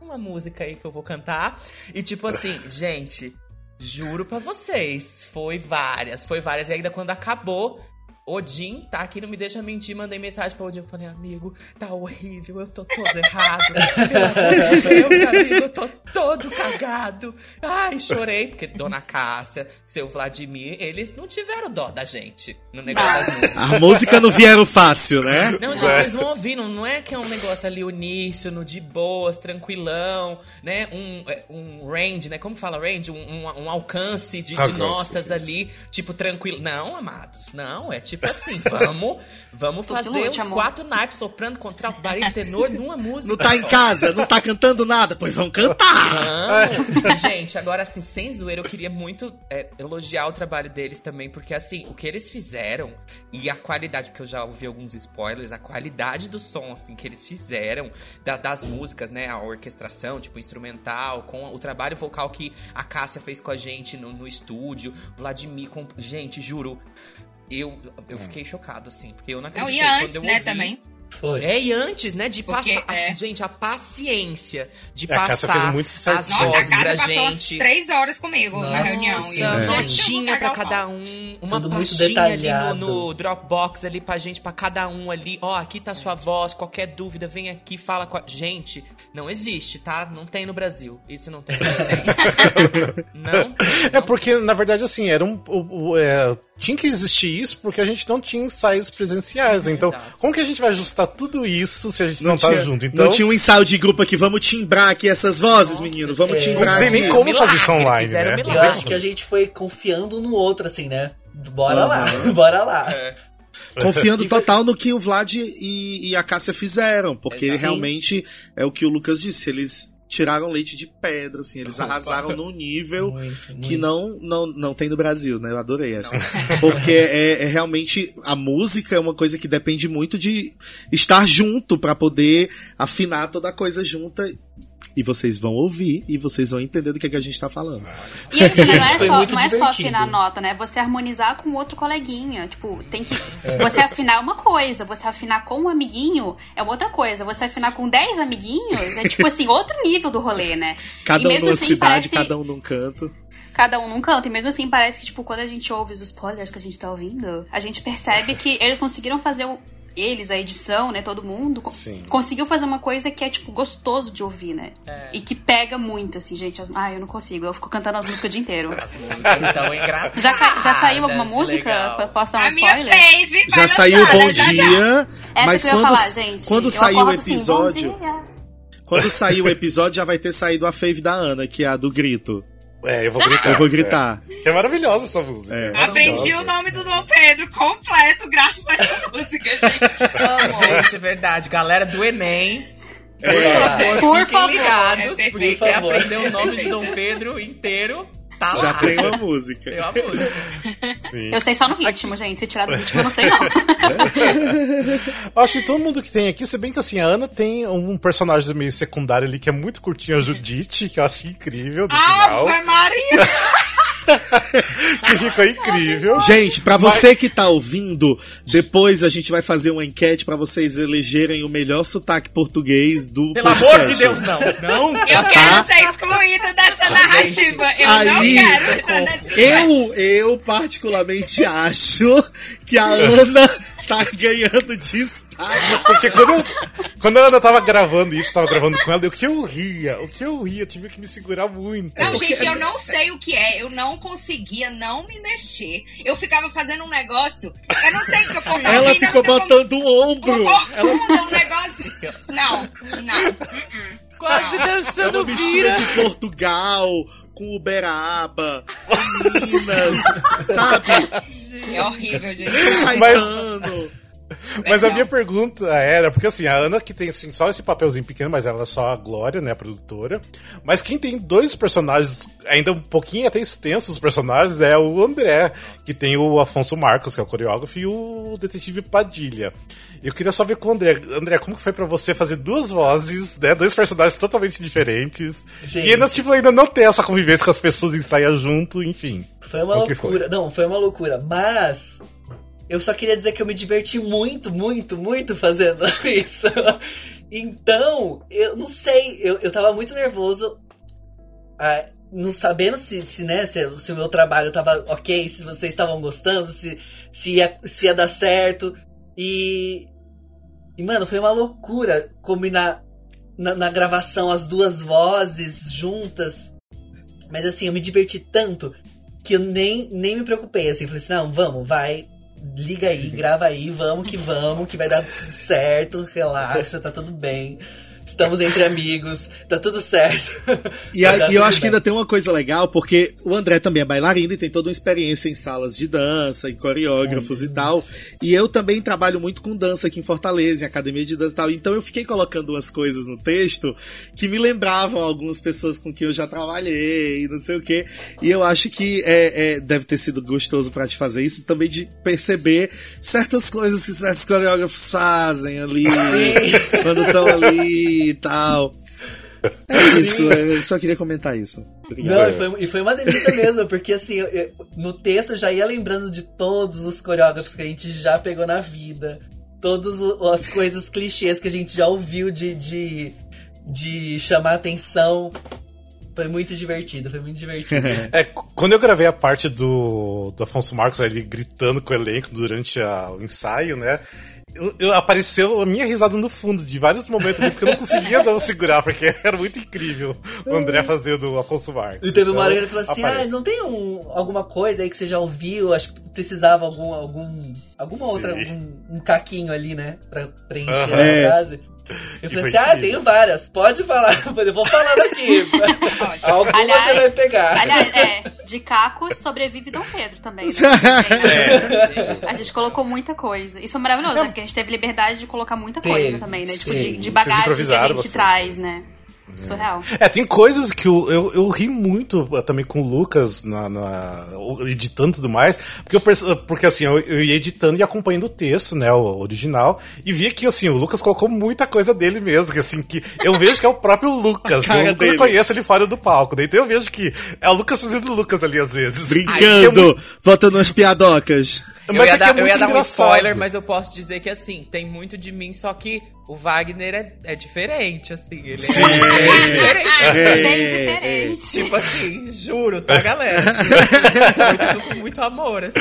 uma música aí que eu vou cantar. E tipo assim, gente, juro pra vocês, foi várias, foi várias. E ainda quando acabou, Odin, tá aqui, não me deixa mentir, mandei mensagem pra Odin. Eu falei, amigo, tá horrível, eu tô todo errado. Meu Deus, amigo, eu tô todo cagado. Ai, chorei, porque Dona Cássia, seu Vladimir, eles não tiveram dó da gente no negócio das músicas. A música não vieram fácil, né? Não, gente, vocês vão ouvir, não, não é que é um negócio ali uníssono, de boas, tranquilão, né? Um, um range, né? Como fala range? Um, um, um alcance de, de notas ali, tipo, tranquilo. Não, amados, não, é tipo Tipo assim, vamos, vamos fazer longe, os amor. quatro naipes, soprando, contralto, barítono, tenor, numa música. Não tá em casa, não tá cantando nada, pois vão cantar! Não. Gente, agora assim, sem zoeira, eu queria muito é, elogiar o trabalho deles também, porque assim, o que eles fizeram e a qualidade, porque eu já ouvi alguns spoilers, a qualidade do som assim, que eles fizeram, da, das músicas, né, a orquestração, tipo, instrumental, com o trabalho vocal que a Cássia fez com a gente no, no estúdio, Vladimir, comp... gente, juro... Eu, eu fiquei chocado, assim, porque eu não acreditei não, e antes, quando eu ouvi. Né, também. Foi. É, e antes, né, de porque, passar... É. A, gente, a paciência de a passar fez muito as vozes pra gente. Três horas comigo Nossa, na reunião. Uma notinha pra cada um, uma Tudo pastinha ali no, no Dropbox ali pra gente, pra cada um ali. Ó, oh, aqui tá a sua voz, qualquer dúvida, vem aqui, fala com a... Gente, não existe, tá? Não tem no Brasil. Isso não tem no Brasil. não, não, não. É porque, na verdade, assim, era um... O, o, é, tinha que existir isso porque a gente não tinha ensaios presenciais. É, então, exato. Como que a gente vai ajustar tudo isso se a gente não, não tá tinha, junto? Então... Não tinha um ensaio de grupo aqui, vamos timbrar aqui essas vozes, menino, vamos é, timbrar. Não tem nem como milagre, fazer isso online, né? Milagre. Eu acho que a gente foi confiando no outro, assim, né? Bora uhum. lá, bora lá. É. Confiando total no que o Vlad e, e a Cássia fizeram, porque Exato. realmente é o que o Lucas disse, eles... Tiraram leite de pedra, assim, eles arrasaram num nível muito, muito. que não, não, não tem no Brasil, né? Eu adorei essa. Assim, porque é, é realmente, a música é uma coisa que depende muito de estar junto pra poder afinar toda a coisa junta. E vocês vão ouvir e vocês vão entender do que, é que a gente tá falando. E assim, não é só, não é só afinar a nota, né? Você harmonizar com outro coleguinha. Tipo, tem que... Você afinar é uma coisa, você afinar com um amiguinho é outra coisa. Você afinar com dez amiguinhos é tipo assim, outro nível do rolê, né? Cada um numa cidade, cada um num canto. Cada um num canto, e mesmo assim parece que, tipo, quando a gente ouve os spoilers que a gente tá ouvindo, a gente percebe que eles conseguiram fazer o... eles, a edição, né, todo mundo Sim. conseguiu fazer uma coisa que é, tipo, gostoso de ouvir, né, é. e que pega muito, assim, gente, as... ah, eu não consigo, eu fico cantando as músicas o dia inteiro. Então, engraçado. Já, ca... já saiu alguma música? Legal. Posso dar um a spoiler? Minha já lançar, saiu Bom já, Dia, já. mas quando, falar, gente, quando saiu o episódio, assim, quando sair o episódio já vai ter saído a fave da Ana, que é a do grito. É, eu vou gritar. Eu vou gritar. É. Que é maravilhosa essa música. É. É Aprendi o nome do Dom Pedro completo graças a essa música, gente. Gente, é verdade. Galera do Enem, por favor, por fiquem favor. ligados, é, porque quer aprender o nome de Dom Pedro inteiro, tá lá. Já tem uma música. Tem uma música. Sim. Eu sei só no ritmo, aqui... gente. Se tirar do ritmo, eu não sei não. Eu acho que todo mundo que tem aqui, se bem que assim, a Ana tem um personagem meio secundário ali que é muito curtinho, a Judite, que eu acho incrível do ah, final. Ah, foi Maria! Que ficou incrível. Gente, pra você que tá ouvindo, depois a gente vai fazer uma enquete pra vocês elegerem o melhor sotaque português do Pelo podcast. amor de Deus, não. não. Eu tá. quero ser excluída dessa narrativa. Eu Aí, não quero estar nessa... eu, eu particularmente acho que a Ana... tá ganhando destaque. Porque quando, eu, quando a Ana tava gravando isso, tava gravando com ela, o que eu ria, o que eu ria, eu tive que me segurar muito. Não, porque... gente, eu não sei o que é, eu não conseguia não me mexer. Eu ficava fazendo um negócio, eu não sei o que eu posso Ela ficou, ficou batendo o um ombro. Um, ela... um negócio. Não, não. Quase dançando vira. É uma mistura de Portugal com Uberaba, com Minas, sabe? É horrível, gente. Mas, Mas a minha pergunta era, porque assim, a Ana que tem assim, só esse papelzinho pequeno, mas ela é só a Glória, né, a produtora. Mas quem tem dois personagens, ainda um pouquinho até extensos os personagens, é o André, que tem o Afonso Marcos, que é o coreógrafo, e o detetive Padilha. Eu queria só ver com o André. André, como que foi pra você fazer duas vozes, né, dois personagens totalmente diferentes, gente, e ainda, tipo, ainda não ter essa convivência com as pessoas em saia junto, enfim. Foi uma loucura, foi? não, foi uma loucura, mas... Eu só queria dizer que eu me diverti muito, muito, muito fazendo isso. Então, eu não sei, eu, eu tava muito nervoso, ah, não sabendo se, se, né, se, se o meu trabalho tava ok, se vocês estavam gostando, se, se, ia, se ia dar certo. E, e, mano, foi uma loucura combinar na, na gravação as duas vozes juntas. Mas, assim, eu me diverti tanto que eu nem, nem me preocupei. Assim, falei assim, não, vamos, vai... Liga aí, grava aí, vamos que vamos, que vai dar tudo certo, relaxa, tá tudo bem. Estamos entre amigos, tá tudo certo. E, a, e eu acho bem. Que ainda tem uma coisa legal, porque o André também é bailarino e tem toda uma experiência em salas de dança, em coreógrafos é, e tal. E eu também trabalho muito com dança aqui em Fortaleza, em academia de dança e tal. Então eu fiquei colocando umas coisas no texto que me lembravam algumas pessoas com quem eu já trabalhei e não sei o quê. E eu acho que é, é, deve ter sido gostoso pra te fazer isso, também de perceber certas coisas que certos coreógrafos fazem ali, quando estão ali. E tal. É isso, eu só queria comentar isso. Não, e, foi, e foi uma delícia mesmo, porque assim, eu, eu, no texto eu já ia lembrando de todos os coreógrafos que a gente já pegou na vida, todas as coisas clichês que a gente já ouviu de, de, de chamar atenção. Foi muito divertido, foi muito divertido. É, quando eu gravei a parte do, do Afonso Marcos, ele gritando com o elenco durante a, o ensaio, né? Eu, eu, apareceu a minha risada no fundo de vários momentos, porque eu não conseguia não segurar, porque era muito incrível o André fazendo o Afonso Marcos. E teve uma hora que ele falou assim, aparece. ah, não tem um, alguma coisa aí que você já ouviu, acho que precisava algum, algum alguma Sim. outra, um, um caquinho ali, né, pra preencher uhum. a frase. Eu que falei assim, ah, tenho várias, pode falar, eu vou falar daqui. Algo você vai pegar. Aliás, é, de cacos sobrevive Dom Pedro também, né? É. A gente colocou muita coisa. Isso é maravilhoso, né? Porque a gente teve liberdade de colocar muita coisa tem, também, né? Tipo, de, de bagagem que a gente vocês. traz, né? Surreal. É, tem coisas que eu, eu, eu ri muito também com o Lucas na, na, editando e tudo mais, porque, eu perce, porque assim, eu, eu ia editando e acompanhando o texto, né, o original, e via que assim, o Lucas colocou muita coisa dele mesmo, que assim, que eu vejo que é o próprio Lucas, que eu, eu conheço ele fora do palco, né, então eu vejo que é o Lucas fazendo o Lucas ali às vezes. Brincando, botando umas piadocas. Eu mas ia, dar, é eu ia dar um spoiler, mas eu posso dizer que assim, tem muito de mim, só que o Wagner é, é diferente, assim. Ele é, é diferente. É, bem diferente. Tipo assim, juro, tá, galera? Muito, muito amor, assim.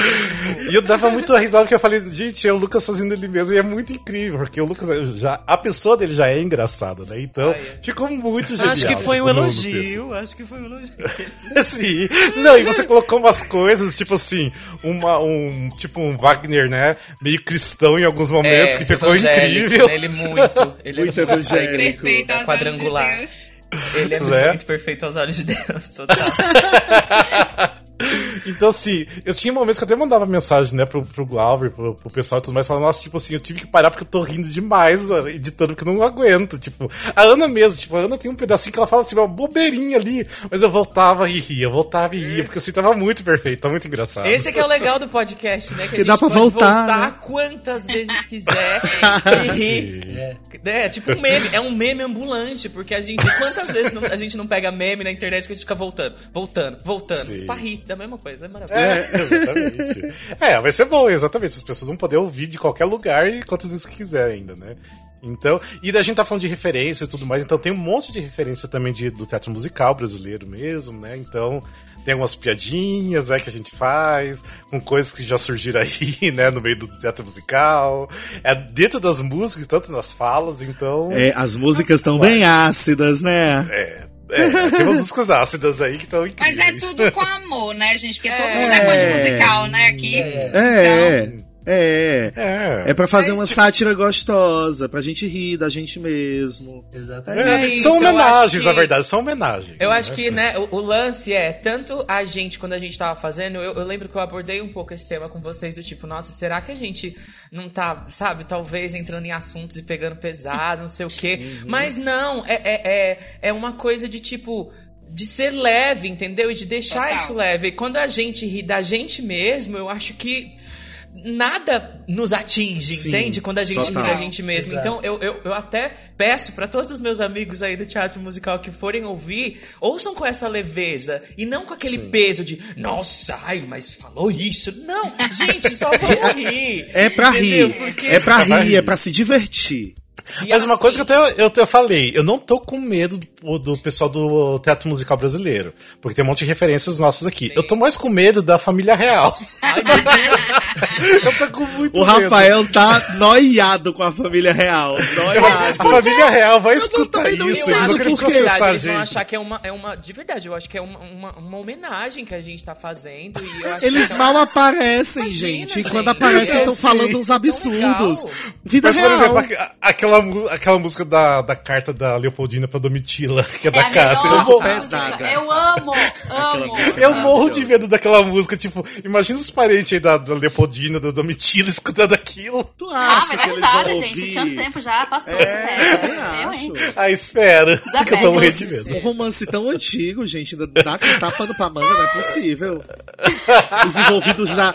Tipo. E eu dava muito risada, porque eu falei, gente, é o Lucas fazendo ele mesmo, e é muito incrível, porque o Lucas, já, a pessoa dele já é engraçada, né? Então, ah, é. ficou muito genial. Acho que foi um elogio, acho que foi um elogio. Sim. Não, e você colocou umas coisas, tipo assim, uma, um, tipo um Wagner, né? Meio cristão em alguns momentos, é, que ficou incrível. Né? Ele muito Muito, ele muito é muito evangélico, é quadrangular. De ele é muito, é muito perfeito aos olhos de Deus, total. Então, assim, eu tinha momentos que eu até mandava mensagem, né, pro, pro Glauber, pro, pro pessoal e tudo mais, falando, nossa, tipo assim, eu tive que parar porque eu tô rindo demais editando, porque eu não aguento, tipo, a Ana mesmo, tipo, a Ana tem um pedacinho que ela fala assim, uma bobeirinha ali, mas eu voltava e ria, eu voltava e ria, porque assim, tava muito perfeito, tá muito engraçado. Esse é que é o legal do podcast, né, que, que a gente dá pra pode voltar, voltar né? quantas vezes quiser e rir. É. é tipo um meme, é um meme ambulante, porque a gente, quantas vezes não, a gente não pega meme na internet que a gente fica voltando, voltando, voltando, pra rir, da mesma coisa. É maravilhoso. É, exatamente. É, vai ser bom, exatamente. As pessoas vão poder ouvir de qualquer lugar e quantas vezes que quiser ainda, né? Então, e a gente tá falando de referência e tudo mais, então tem um monte de referência também de, do teatro musical brasileiro mesmo, né? Então, tem algumas piadinhas, né, que a gente faz, com coisas que já surgiram aí, né, no meio do teatro musical, é dentro das músicas, tanto nas falas, então... É, as músicas estão bem ácidas, né? É, É, tem umas músicas ácidas aí que estão incríveis. Mas é tudo com amor, né, gente? Porque todo mundo é fã de musical, né, aqui. É, então... é. É, é, é pra fazer é uma sátira gostosa, pra gente rir da gente mesmo. Exatamente. É, é isso, são homenagens, que, na verdade, são homenagens. Eu né? acho que, né, o, o lance é, tanto a gente, quando a gente tava fazendo, eu, eu lembro que eu abordei um pouco esse tema com vocês, do tipo, nossa, será que a gente não tá, sabe, talvez entrando em assuntos e pegando pesado, não sei o quê. Uhum. Mas não, é, é, é, é uma coisa de tipo... de ser leve, entendeu? E de deixar Total. Isso leve. E quando a gente ri da gente mesmo, eu acho que nada nos atinge, Sim, entende? Quando a gente total. Ri da gente mesmo. Exato. Então, eu, eu, eu até peço pra todos os meus amigos aí do teatro musical que forem ouvir, ouçam com essa leveza e não com aquele Sim. peso de nossa, ai, mas falou isso. Não, gente, só vamos rir. É pra entendeu? Rir. Porque... É pra rir, é pra se divertir. E Mas assim... uma coisa que eu até eu, eu falei, eu não tô com medo do, do pessoal do teatro musical brasileiro, porque tem um monte de referências nossas aqui. Sim. Eu tô mais com medo da família real. Ai, meu Deus. Eu tô com muito o medo. O Rafael tá noiado com a família real. Noiado. A família real vai eu escutar isso. Eu eles acho que, de verdade, eles vão achar que é uma, é uma... De verdade, eu acho que é uma, uma, uma homenagem que a gente tá fazendo. E eu acho eles que mal tá... aparecem, Imagina, gente. E quando aparecem, estão falando uns absurdos. Vida Mas, real. Mas, por exemplo, aquela Aquela música da, da carta da Leopoldina pra Domitila, que é, é da Cássia. Eu, morro... eu amo, amo. Eu morro de medo daquela música. Tipo, imagina os parentes aí da, da Leopoldina, da Domitila, escutando aquilo. Tu acha ah, mas que é nada, gente. Tinha tempo já, passou. É, eu, hein? Ah, espera. Já que eu tô morrendo de medo. Um romance tão antigo, gente. Dá tapando pra manga, não é possível. Os envolvidos já.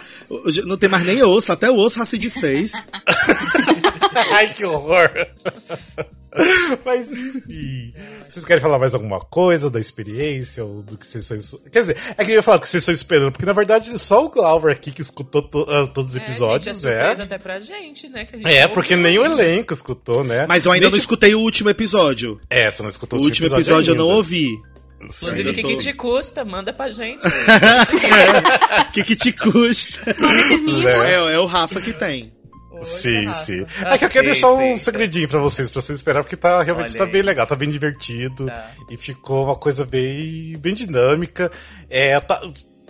Não tem mais nem osso, até o osso já se desfez. Ai, que horror. Mas enfim, vocês querem falar mais alguma coisa da experiência ou do que vocês estão... Quer dizer, é que eu ia falar que vocês estão esperando, porque na verdade só o Glauber aqui que escutou to- uh, todos os episódios, né? É, surpresa até pra gente, né? Que a gente é, porque nem o elenco escutou, né? Mas eu ainda Deixa... não escutei o último episódio. É, você não escutou o último episódio O último episódio, episódio eu não ouvi. Inclusive, o que, tô... que te custa? Manda pra gente. O que, que te custa? é, é o Rafa que tem. Oi, sim, Rafa. Sim. É okay, que eu quero deixar um sim, segredinho pra vocês, pra vocês esperar, porque tá, realmente tá bem legal, tá bem divertido. Tá. E ficou uma coisa bem, bem dinâmica. É, tá,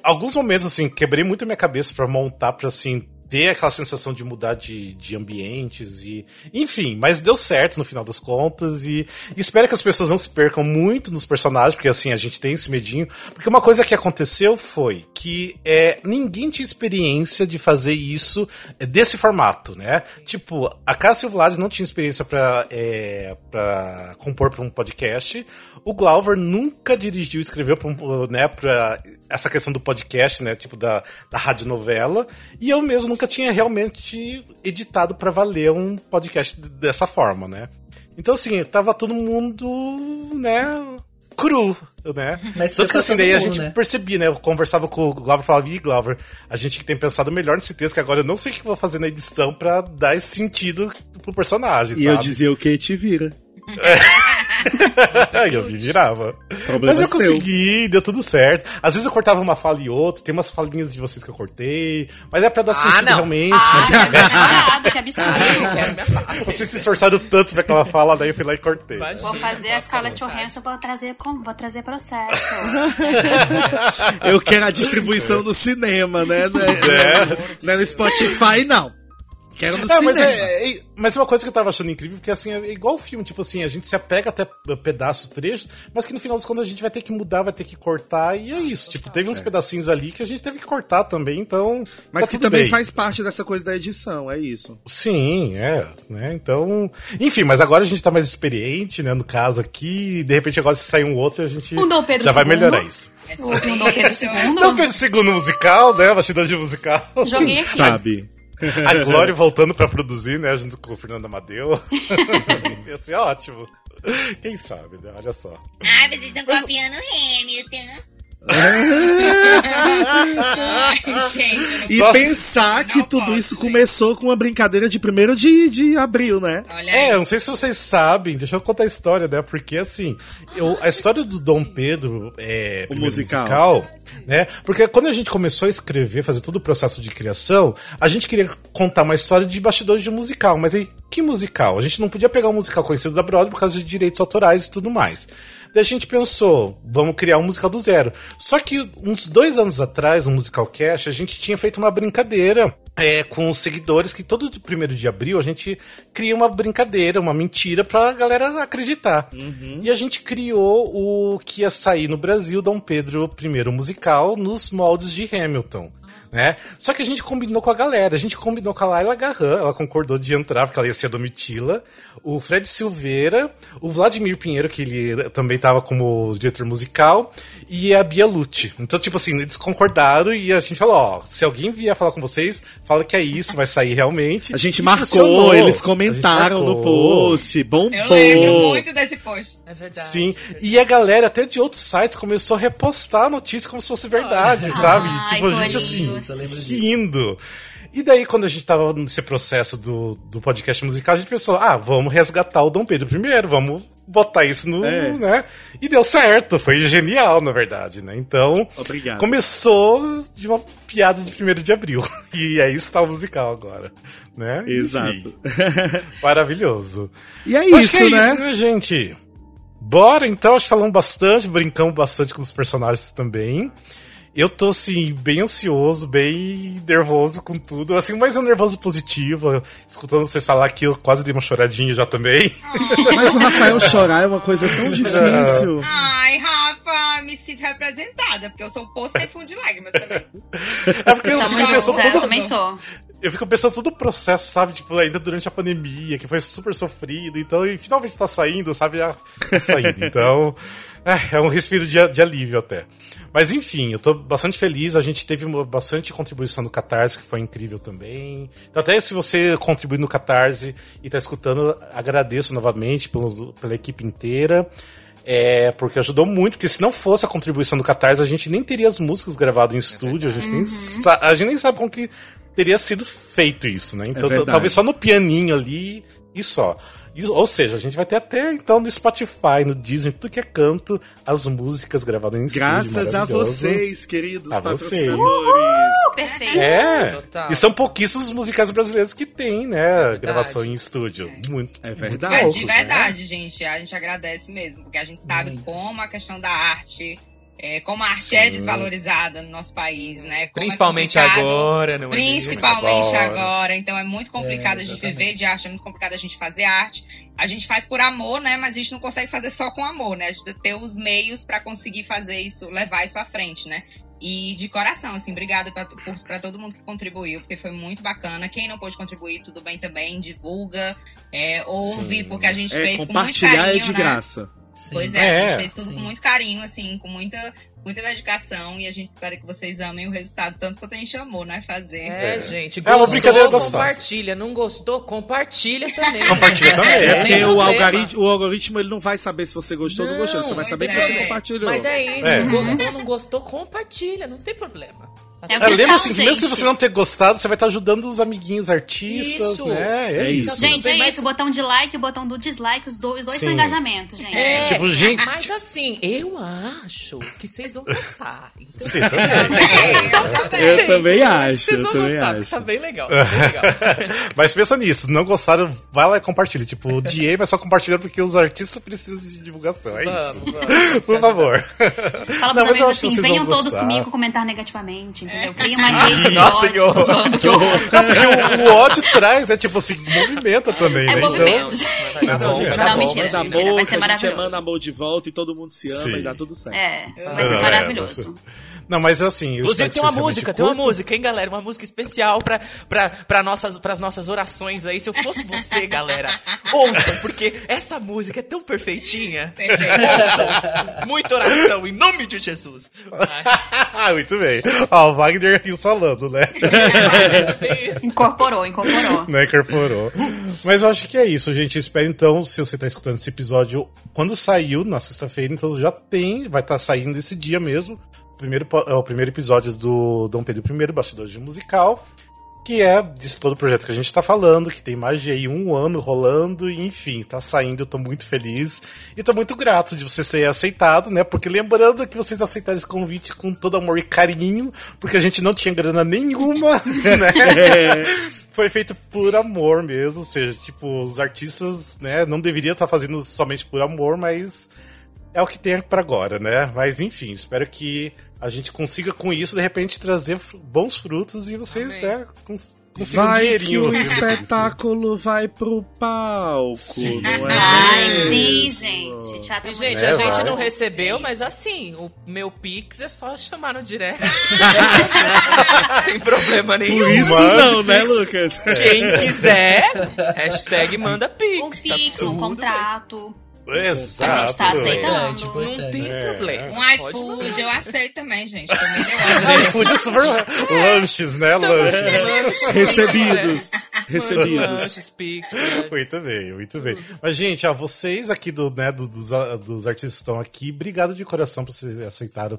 alguns momentos, assim, quebrei muito a minha cabeça pra montar, pra, assim, ter aquela sensação de mudar de, de ambientes e... Enfim, mas deu certo no final das contas e, e espero que as pessoas não se percam muito nos personagens, porque, assim, a gente tem esse medinho. Porque uma coisa que aconteceu foi que é, ninguém tinha experiência de fazer isso desse formato, né? Tipo, a Cássia e o Vlad não tinham experiência pra, é, pra compor pra um podcast. O Glauber nunca dirigiu e escreveu pra, né, pra essa questão do podcast, né? Tipo, da, da radionovela. E eu mesmo nunca tinha realmente editado pra valer um podcast dessa forma, né? Então, assim, tava todo mundo, né, cru, né? Mas tanto que, assim, daí mundo, a gente né? percebia, né? Eu conversava com o Glauber e falava, ih, Glauber, a gente tem pensado melhor nesse texto, que agora eu não sei o que vou fazer na edição pra dar esse sentido pro personagem, e sabe? E eu dizia, o que te vira? Aí eu me virava. Problema Mas eu consegui, seu. Deu tudo certo. Às vezes eu cortava uma fala e outra. Tem umas falinhas de vocês que eu cortei. Mas é pra dar ah, sentido não. realmente. Ah, não, que absurdo. Vocês se esforçaram tanto pra aquela fala, daí eu fui lá e cortei. Né? Vou fazer a Scarlett Johansson, vou trazer, vou trazer processo. Eu quero a distribuição do cinema, né? Não é, é. Não é no Spotify, não. Quero no é, cinema. Mas é, é, Mas uma coisa que eu tava achando incrível, porque assim, é igual o filme, tipo assim, a gente se apega até pedaços, trechos, mas que no final das contas a gente vai ter que mudar, vai ter que cortar, e é isso. Tipo, teve uns pedacinhos ali que a gente teve que cortar também, então. Mas tá que também bem. Faz parte dessa coisa da edição, é isso. Sim, é, né? Então. Enfim, mas agora a gente tá mais experiente, né? No caso aqui, e de repente agora se sair um outro, a gente um Dom Pedro já vai segundo. Melhorar isso. Um Dom Pedro segundo. Dom Pedro segundo musical, né? Bastidor de musical. Joguei aqui. Sabe? A Glória voltando pra produzir, né? Junto com o Fernando Amadeu. Ia ser ótimo. Quem sabe, né? Olha só. Ah, vocês estão copiando o Hamilton. E nossa, pensar que tudo posso, isso né? começou com uma brincadeira de primeiro de, de abril, né? É, eu não sei se vocês sabem, deixa eu contar a história, né? Porque assim, eu, a história do Dom Pedro é o musical. musical, né? Porque quando a gente começou a escrever, fazer todo o processo de criação, a gente queria contar uma história de bastidores de musical, mas aí que musical? A gente não podia pegar um musical conhecido da Broadway por causa de direitos autorais e tudo mais. Daí a gente pensou, vamos criar um musical do zero. Só que uns dois anos atrás, no MusicalCast, a gente tinha feito uma brincadeira É, com os seguidores, que todo primeiro de abril a gente cria uma brincadeira, uma mentira pra galera acreditar. Uhum. E a gente criou o que ia sair no Brasil, Dom Pedro I musical, nos moldes de Hamilton. Né? Só que a gente combinou com a galera, a gente combinou com a Laila Garran, ela concordou de entrar, porque ela ia ser a Domitila, o Fred Silveira, o Vladimir Pinheiro, que ele também estava como diretor musical, e a Bia Lucci. Então, tipo assim, eles concordaram e a gente falou, ó, se alguém vier falar com vocês, fala que é isso, vai sair realmente. A gente e marcou, funcionou. Eles comentaram marcou. No post, bombou. Eu lembro muito desse post. É verdade. Sim, é verdade. E a galera até de outros sites começou a repostar a notícia como se fosse verdade, oh. sabe? Ah, tipo, a gente assim... Rindo. E daí, quando a gente tava nesse processo do, do podcast musical, a gente pensou, ah, vamos resgatar o Dom Pedro I, vamos botar isso no... É. né? E deu certo, foi genial, na verdade, né? Então, Obrigado. começou de uma piada de primeiro de abril. E aí está o musical agora, né? Exato. E, maravilhoso. E é isso, é né? isso, né, gente? Bora, então, acho que falamos bastante, brincamos bastante com os personagens também. Eu tô, assim, bem ansioso, bem nervoso com tudo, assim, mas é um nervoso positivo, escutando vocês falar que eu quase dei uma choradinha já também. Mas o Rafael chorar é uma coisa tão difícil. Ai, Rafa, me sinto representada, porque eu sou um poço sem fundo de lágrimas também. É porque eu fico pensando todo... Eu também sou. Eu fico pensando todo o processo, sabe, tipo, ainda durante a pandemia, que foi super sofrido, então, e finalmente tá saindo, sabe, já tá saindo, então... É, é um respiro de, de alívio até. Mas enfim, eu tô bastante feliz. A gente teve bastante contribuição no Catarse, que foi incrível também. Então, até se você contribuir no Catarse e tá escutando, agradeço novamente pelo, pela equipe inteira. É, porque ajudou muito, porque se não fosse a contribuição do Catarse, a gente nem teria as músicas gravadas em estúdio, a gente, uhum. nem sa- a gente nem sabe como que teria sido feito isso, né? Então, é talvez só no pianinho ali e só. Ou seja, a gente vai ter até, então, no Spotify, no Disney, tudo que é canto, as músicas gravadas em estúdio. Graças a vocês, queridos a patrocinadores. Vocês. Uh, perfeito. É, Total. E são pouquíssimos musicais brasileiros que têm, né, é gravação em estúdio. É. Muito, é verdade. Muito poucos, de verdade, né? Gente, a gente agradece mesmo, porque a gente sabe hum. como a questão da arte... É, como a arte Sim. é desvalorizada no nosso país, né? Como principalmente é agora, não é Principalmente agora. agora. Então é muito complicado é, a gente viver de arte, é muito complicado a gente fazer arte. A gente faz por amor, né? Mas a gente não consegue fazer só com amor, né? A gente tem os meios pra conseguir fazer isso, levar isso à frente, né? E de coração, assim, obrigada pra, por, pra todo mundo que contribuiu, porque foi muito bacana. Quem não pôde contribuir, tudo bem também, divulga, é, ouve, Sim. porque a gente é, fez com muito carinho, compartilhar é de né? graça. Sim. Pois é, é, a gente fez tudo sim. com muito carinho, assim, com muita, muita dedicação. E a gente espera que vocês amem o resultado tanto quanto a gente amou, né? Fazer. É, é. gente, gostou, é compartilha. Não gostou, compartilha também. Compartilha também. É, é. Porque é. O, algoritmo, o algoritmo, ele não vai saber se você gostou ou não gostou. Você vai saber é. que você compartilhou. Mas é isso, é. gostou ou não gostou, compartilha. Não tem problema. É, é, lembra assim, gente. Mesmo se você não ter gostado, você vai estar ajudando os amiguinhos artistas, isso. né? É, é isso. Gente, é isso. O botão de like e o botão do dislike, os dois, dois são engajamento, gente. É, tipo, gente. Mas assim, eu acho que vocês vão gostar. Então, Sim, também. Eu, eu também acho. Vocês vão também gostar, acho. Tá bem legal. Tá bem legal. Mas pensa nisso, não gostaram, vai lá e compartilha. Tipo, o D M é só compartilhar porque os artistas precisam de divulgação, é vamos, isso. Vamos, Por favor. Fala pra vocês assim, venham todos comigo comentar negativamente, eu criei uma ah, nossa, que horror. O, o ódio traz, é né, tipo assim, movimenta também, é né? Movimento. Então... Não, gente, não, não, mentira, mentira, mentira. Vai ser maravilhoso. A gente manda amor de volta e todo mundo se ama Sim. e dá tudo certo. É, vai ser maravilhoso. É, não, mas assim... Inclusive tem uma música, tem uma música, hein, galera? Uma música especial pra, pra, pra nossas, pras nossas orações aí. Se eu fosse você, galera, ouçam, porque essa música é tão perfeitinha. Ouçam. Muita oração, em nome de Jesus. Mas... Muito bem. Ó, o Wagner Hills falando, né? incorporou, incorporou. Não incorporou. Mas eu acho que é isso, gente. Eu espero, então, se você tá escutando esse episódio, quando saiu, na sexta-feira, então já tem, vai estar tá saindo esse dia mesmo, Primeiro, é o primeiro episódio do Dom Pedro I, Bastidores de Musical, que é desse todo o projeto que a gente tá falando, que tem mais de aí um ano rolando, e enfim, tá saindo, eu tô muito feliz, e tô muito grato de vocês terem aceitado, né, porque lembrando que vocês aceitaram esse convite com todo amor e carinho, porque a gente não tinha grana nenhuma, né, foi feito por amor mesmo, ou seja, tipo, os artistas, né, não deveriam estar fazendo somente por amor, mas... É o que tem pra agora, né? Mas enfim, espero que a gente consiga com isso, de repente, trazer bons frutos e vocês, Amém. né, cons- Vai que o espetáculo vai pro palco, sim. Não é? Ai, sim, gente. Teatro e, gente, é, a gente vai. Não recebeu, mas assim, o meu Pix é só chamar no direct. Não tem problema nenhum. Por isso não, né, Lucas? Quem quiser, hashtag manda Pix. Um Pix, tá um contrato. Exato. A gente tá aceitando. É, não tem é, problema. Um iFood eu aceito também, gente. Também iFood é super lanches, né? Lanches. lanches. Recebidos. Recebidos. Lanches, Pix. Muito bem, muito bem. Mas, gente, ó, vocês aqui do, né, do, dos, dos artistas estão aqui, obrigado de coração por vocês aceitaram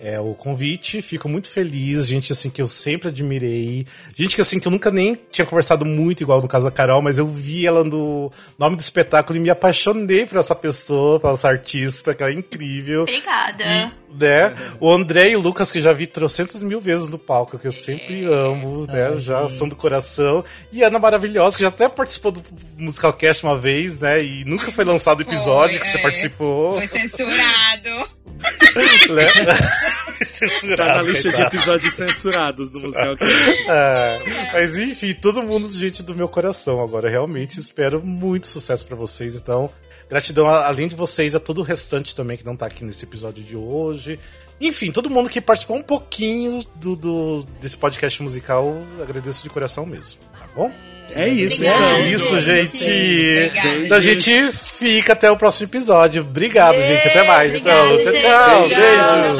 é, o convite. Fico muito feliz. Gente, assim, que eu sempre admirei. Gente, que assim, que eu nunca nem tinha conversado muito, igual no caso da Carol, mas eu vi ela no nome do espetáculo e me apaixonei por essa pessoa, por essa artista, que ela é incrível. Obrigada. E, né, o André e o Lucas, que já vi trocentas mil vezes no palco, que eu sempre é. amo, né, Ai. já são do coração. E a Ana Maravilhosa, que já até participou do MusicalCast uma vez, né, e nunca foi lançado o episódio foi, que você é. participou. Foi censurado. Tá na lista de episódios censurados do MusicalCast. É, mas enfim, todo mundo, gente do meu coração agora, realmente espero muito sucesso pra vocês, então gratidão a, além de vocês, a todo o restante também que não tá aqui nesse episódio de hoje. Enfim, todo mundo que participou um pouquinho do, do, desse podcast musical, agradeço de coração mesmo, tá bom? É isso, é isso, gente. Então a gente fica até o próximo episódio. Obrigado, gente. Até mais. Então, tchau, tchau. Beijos.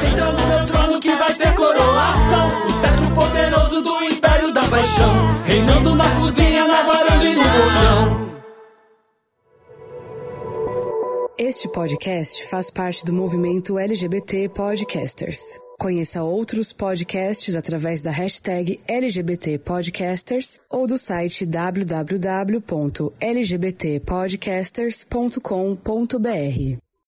Senta no meu trono que vai ter coroação. O cetro poderoso do império da paixão. Reinando na cozinha, na varanda e no colchão. Este podcast faz parte do movimento L G B T Podcasters. Conheça outros podcasts através da hashtag L G B T Podcasters ou do site w w w ponto l g b t podcasters ponto com ponto b r.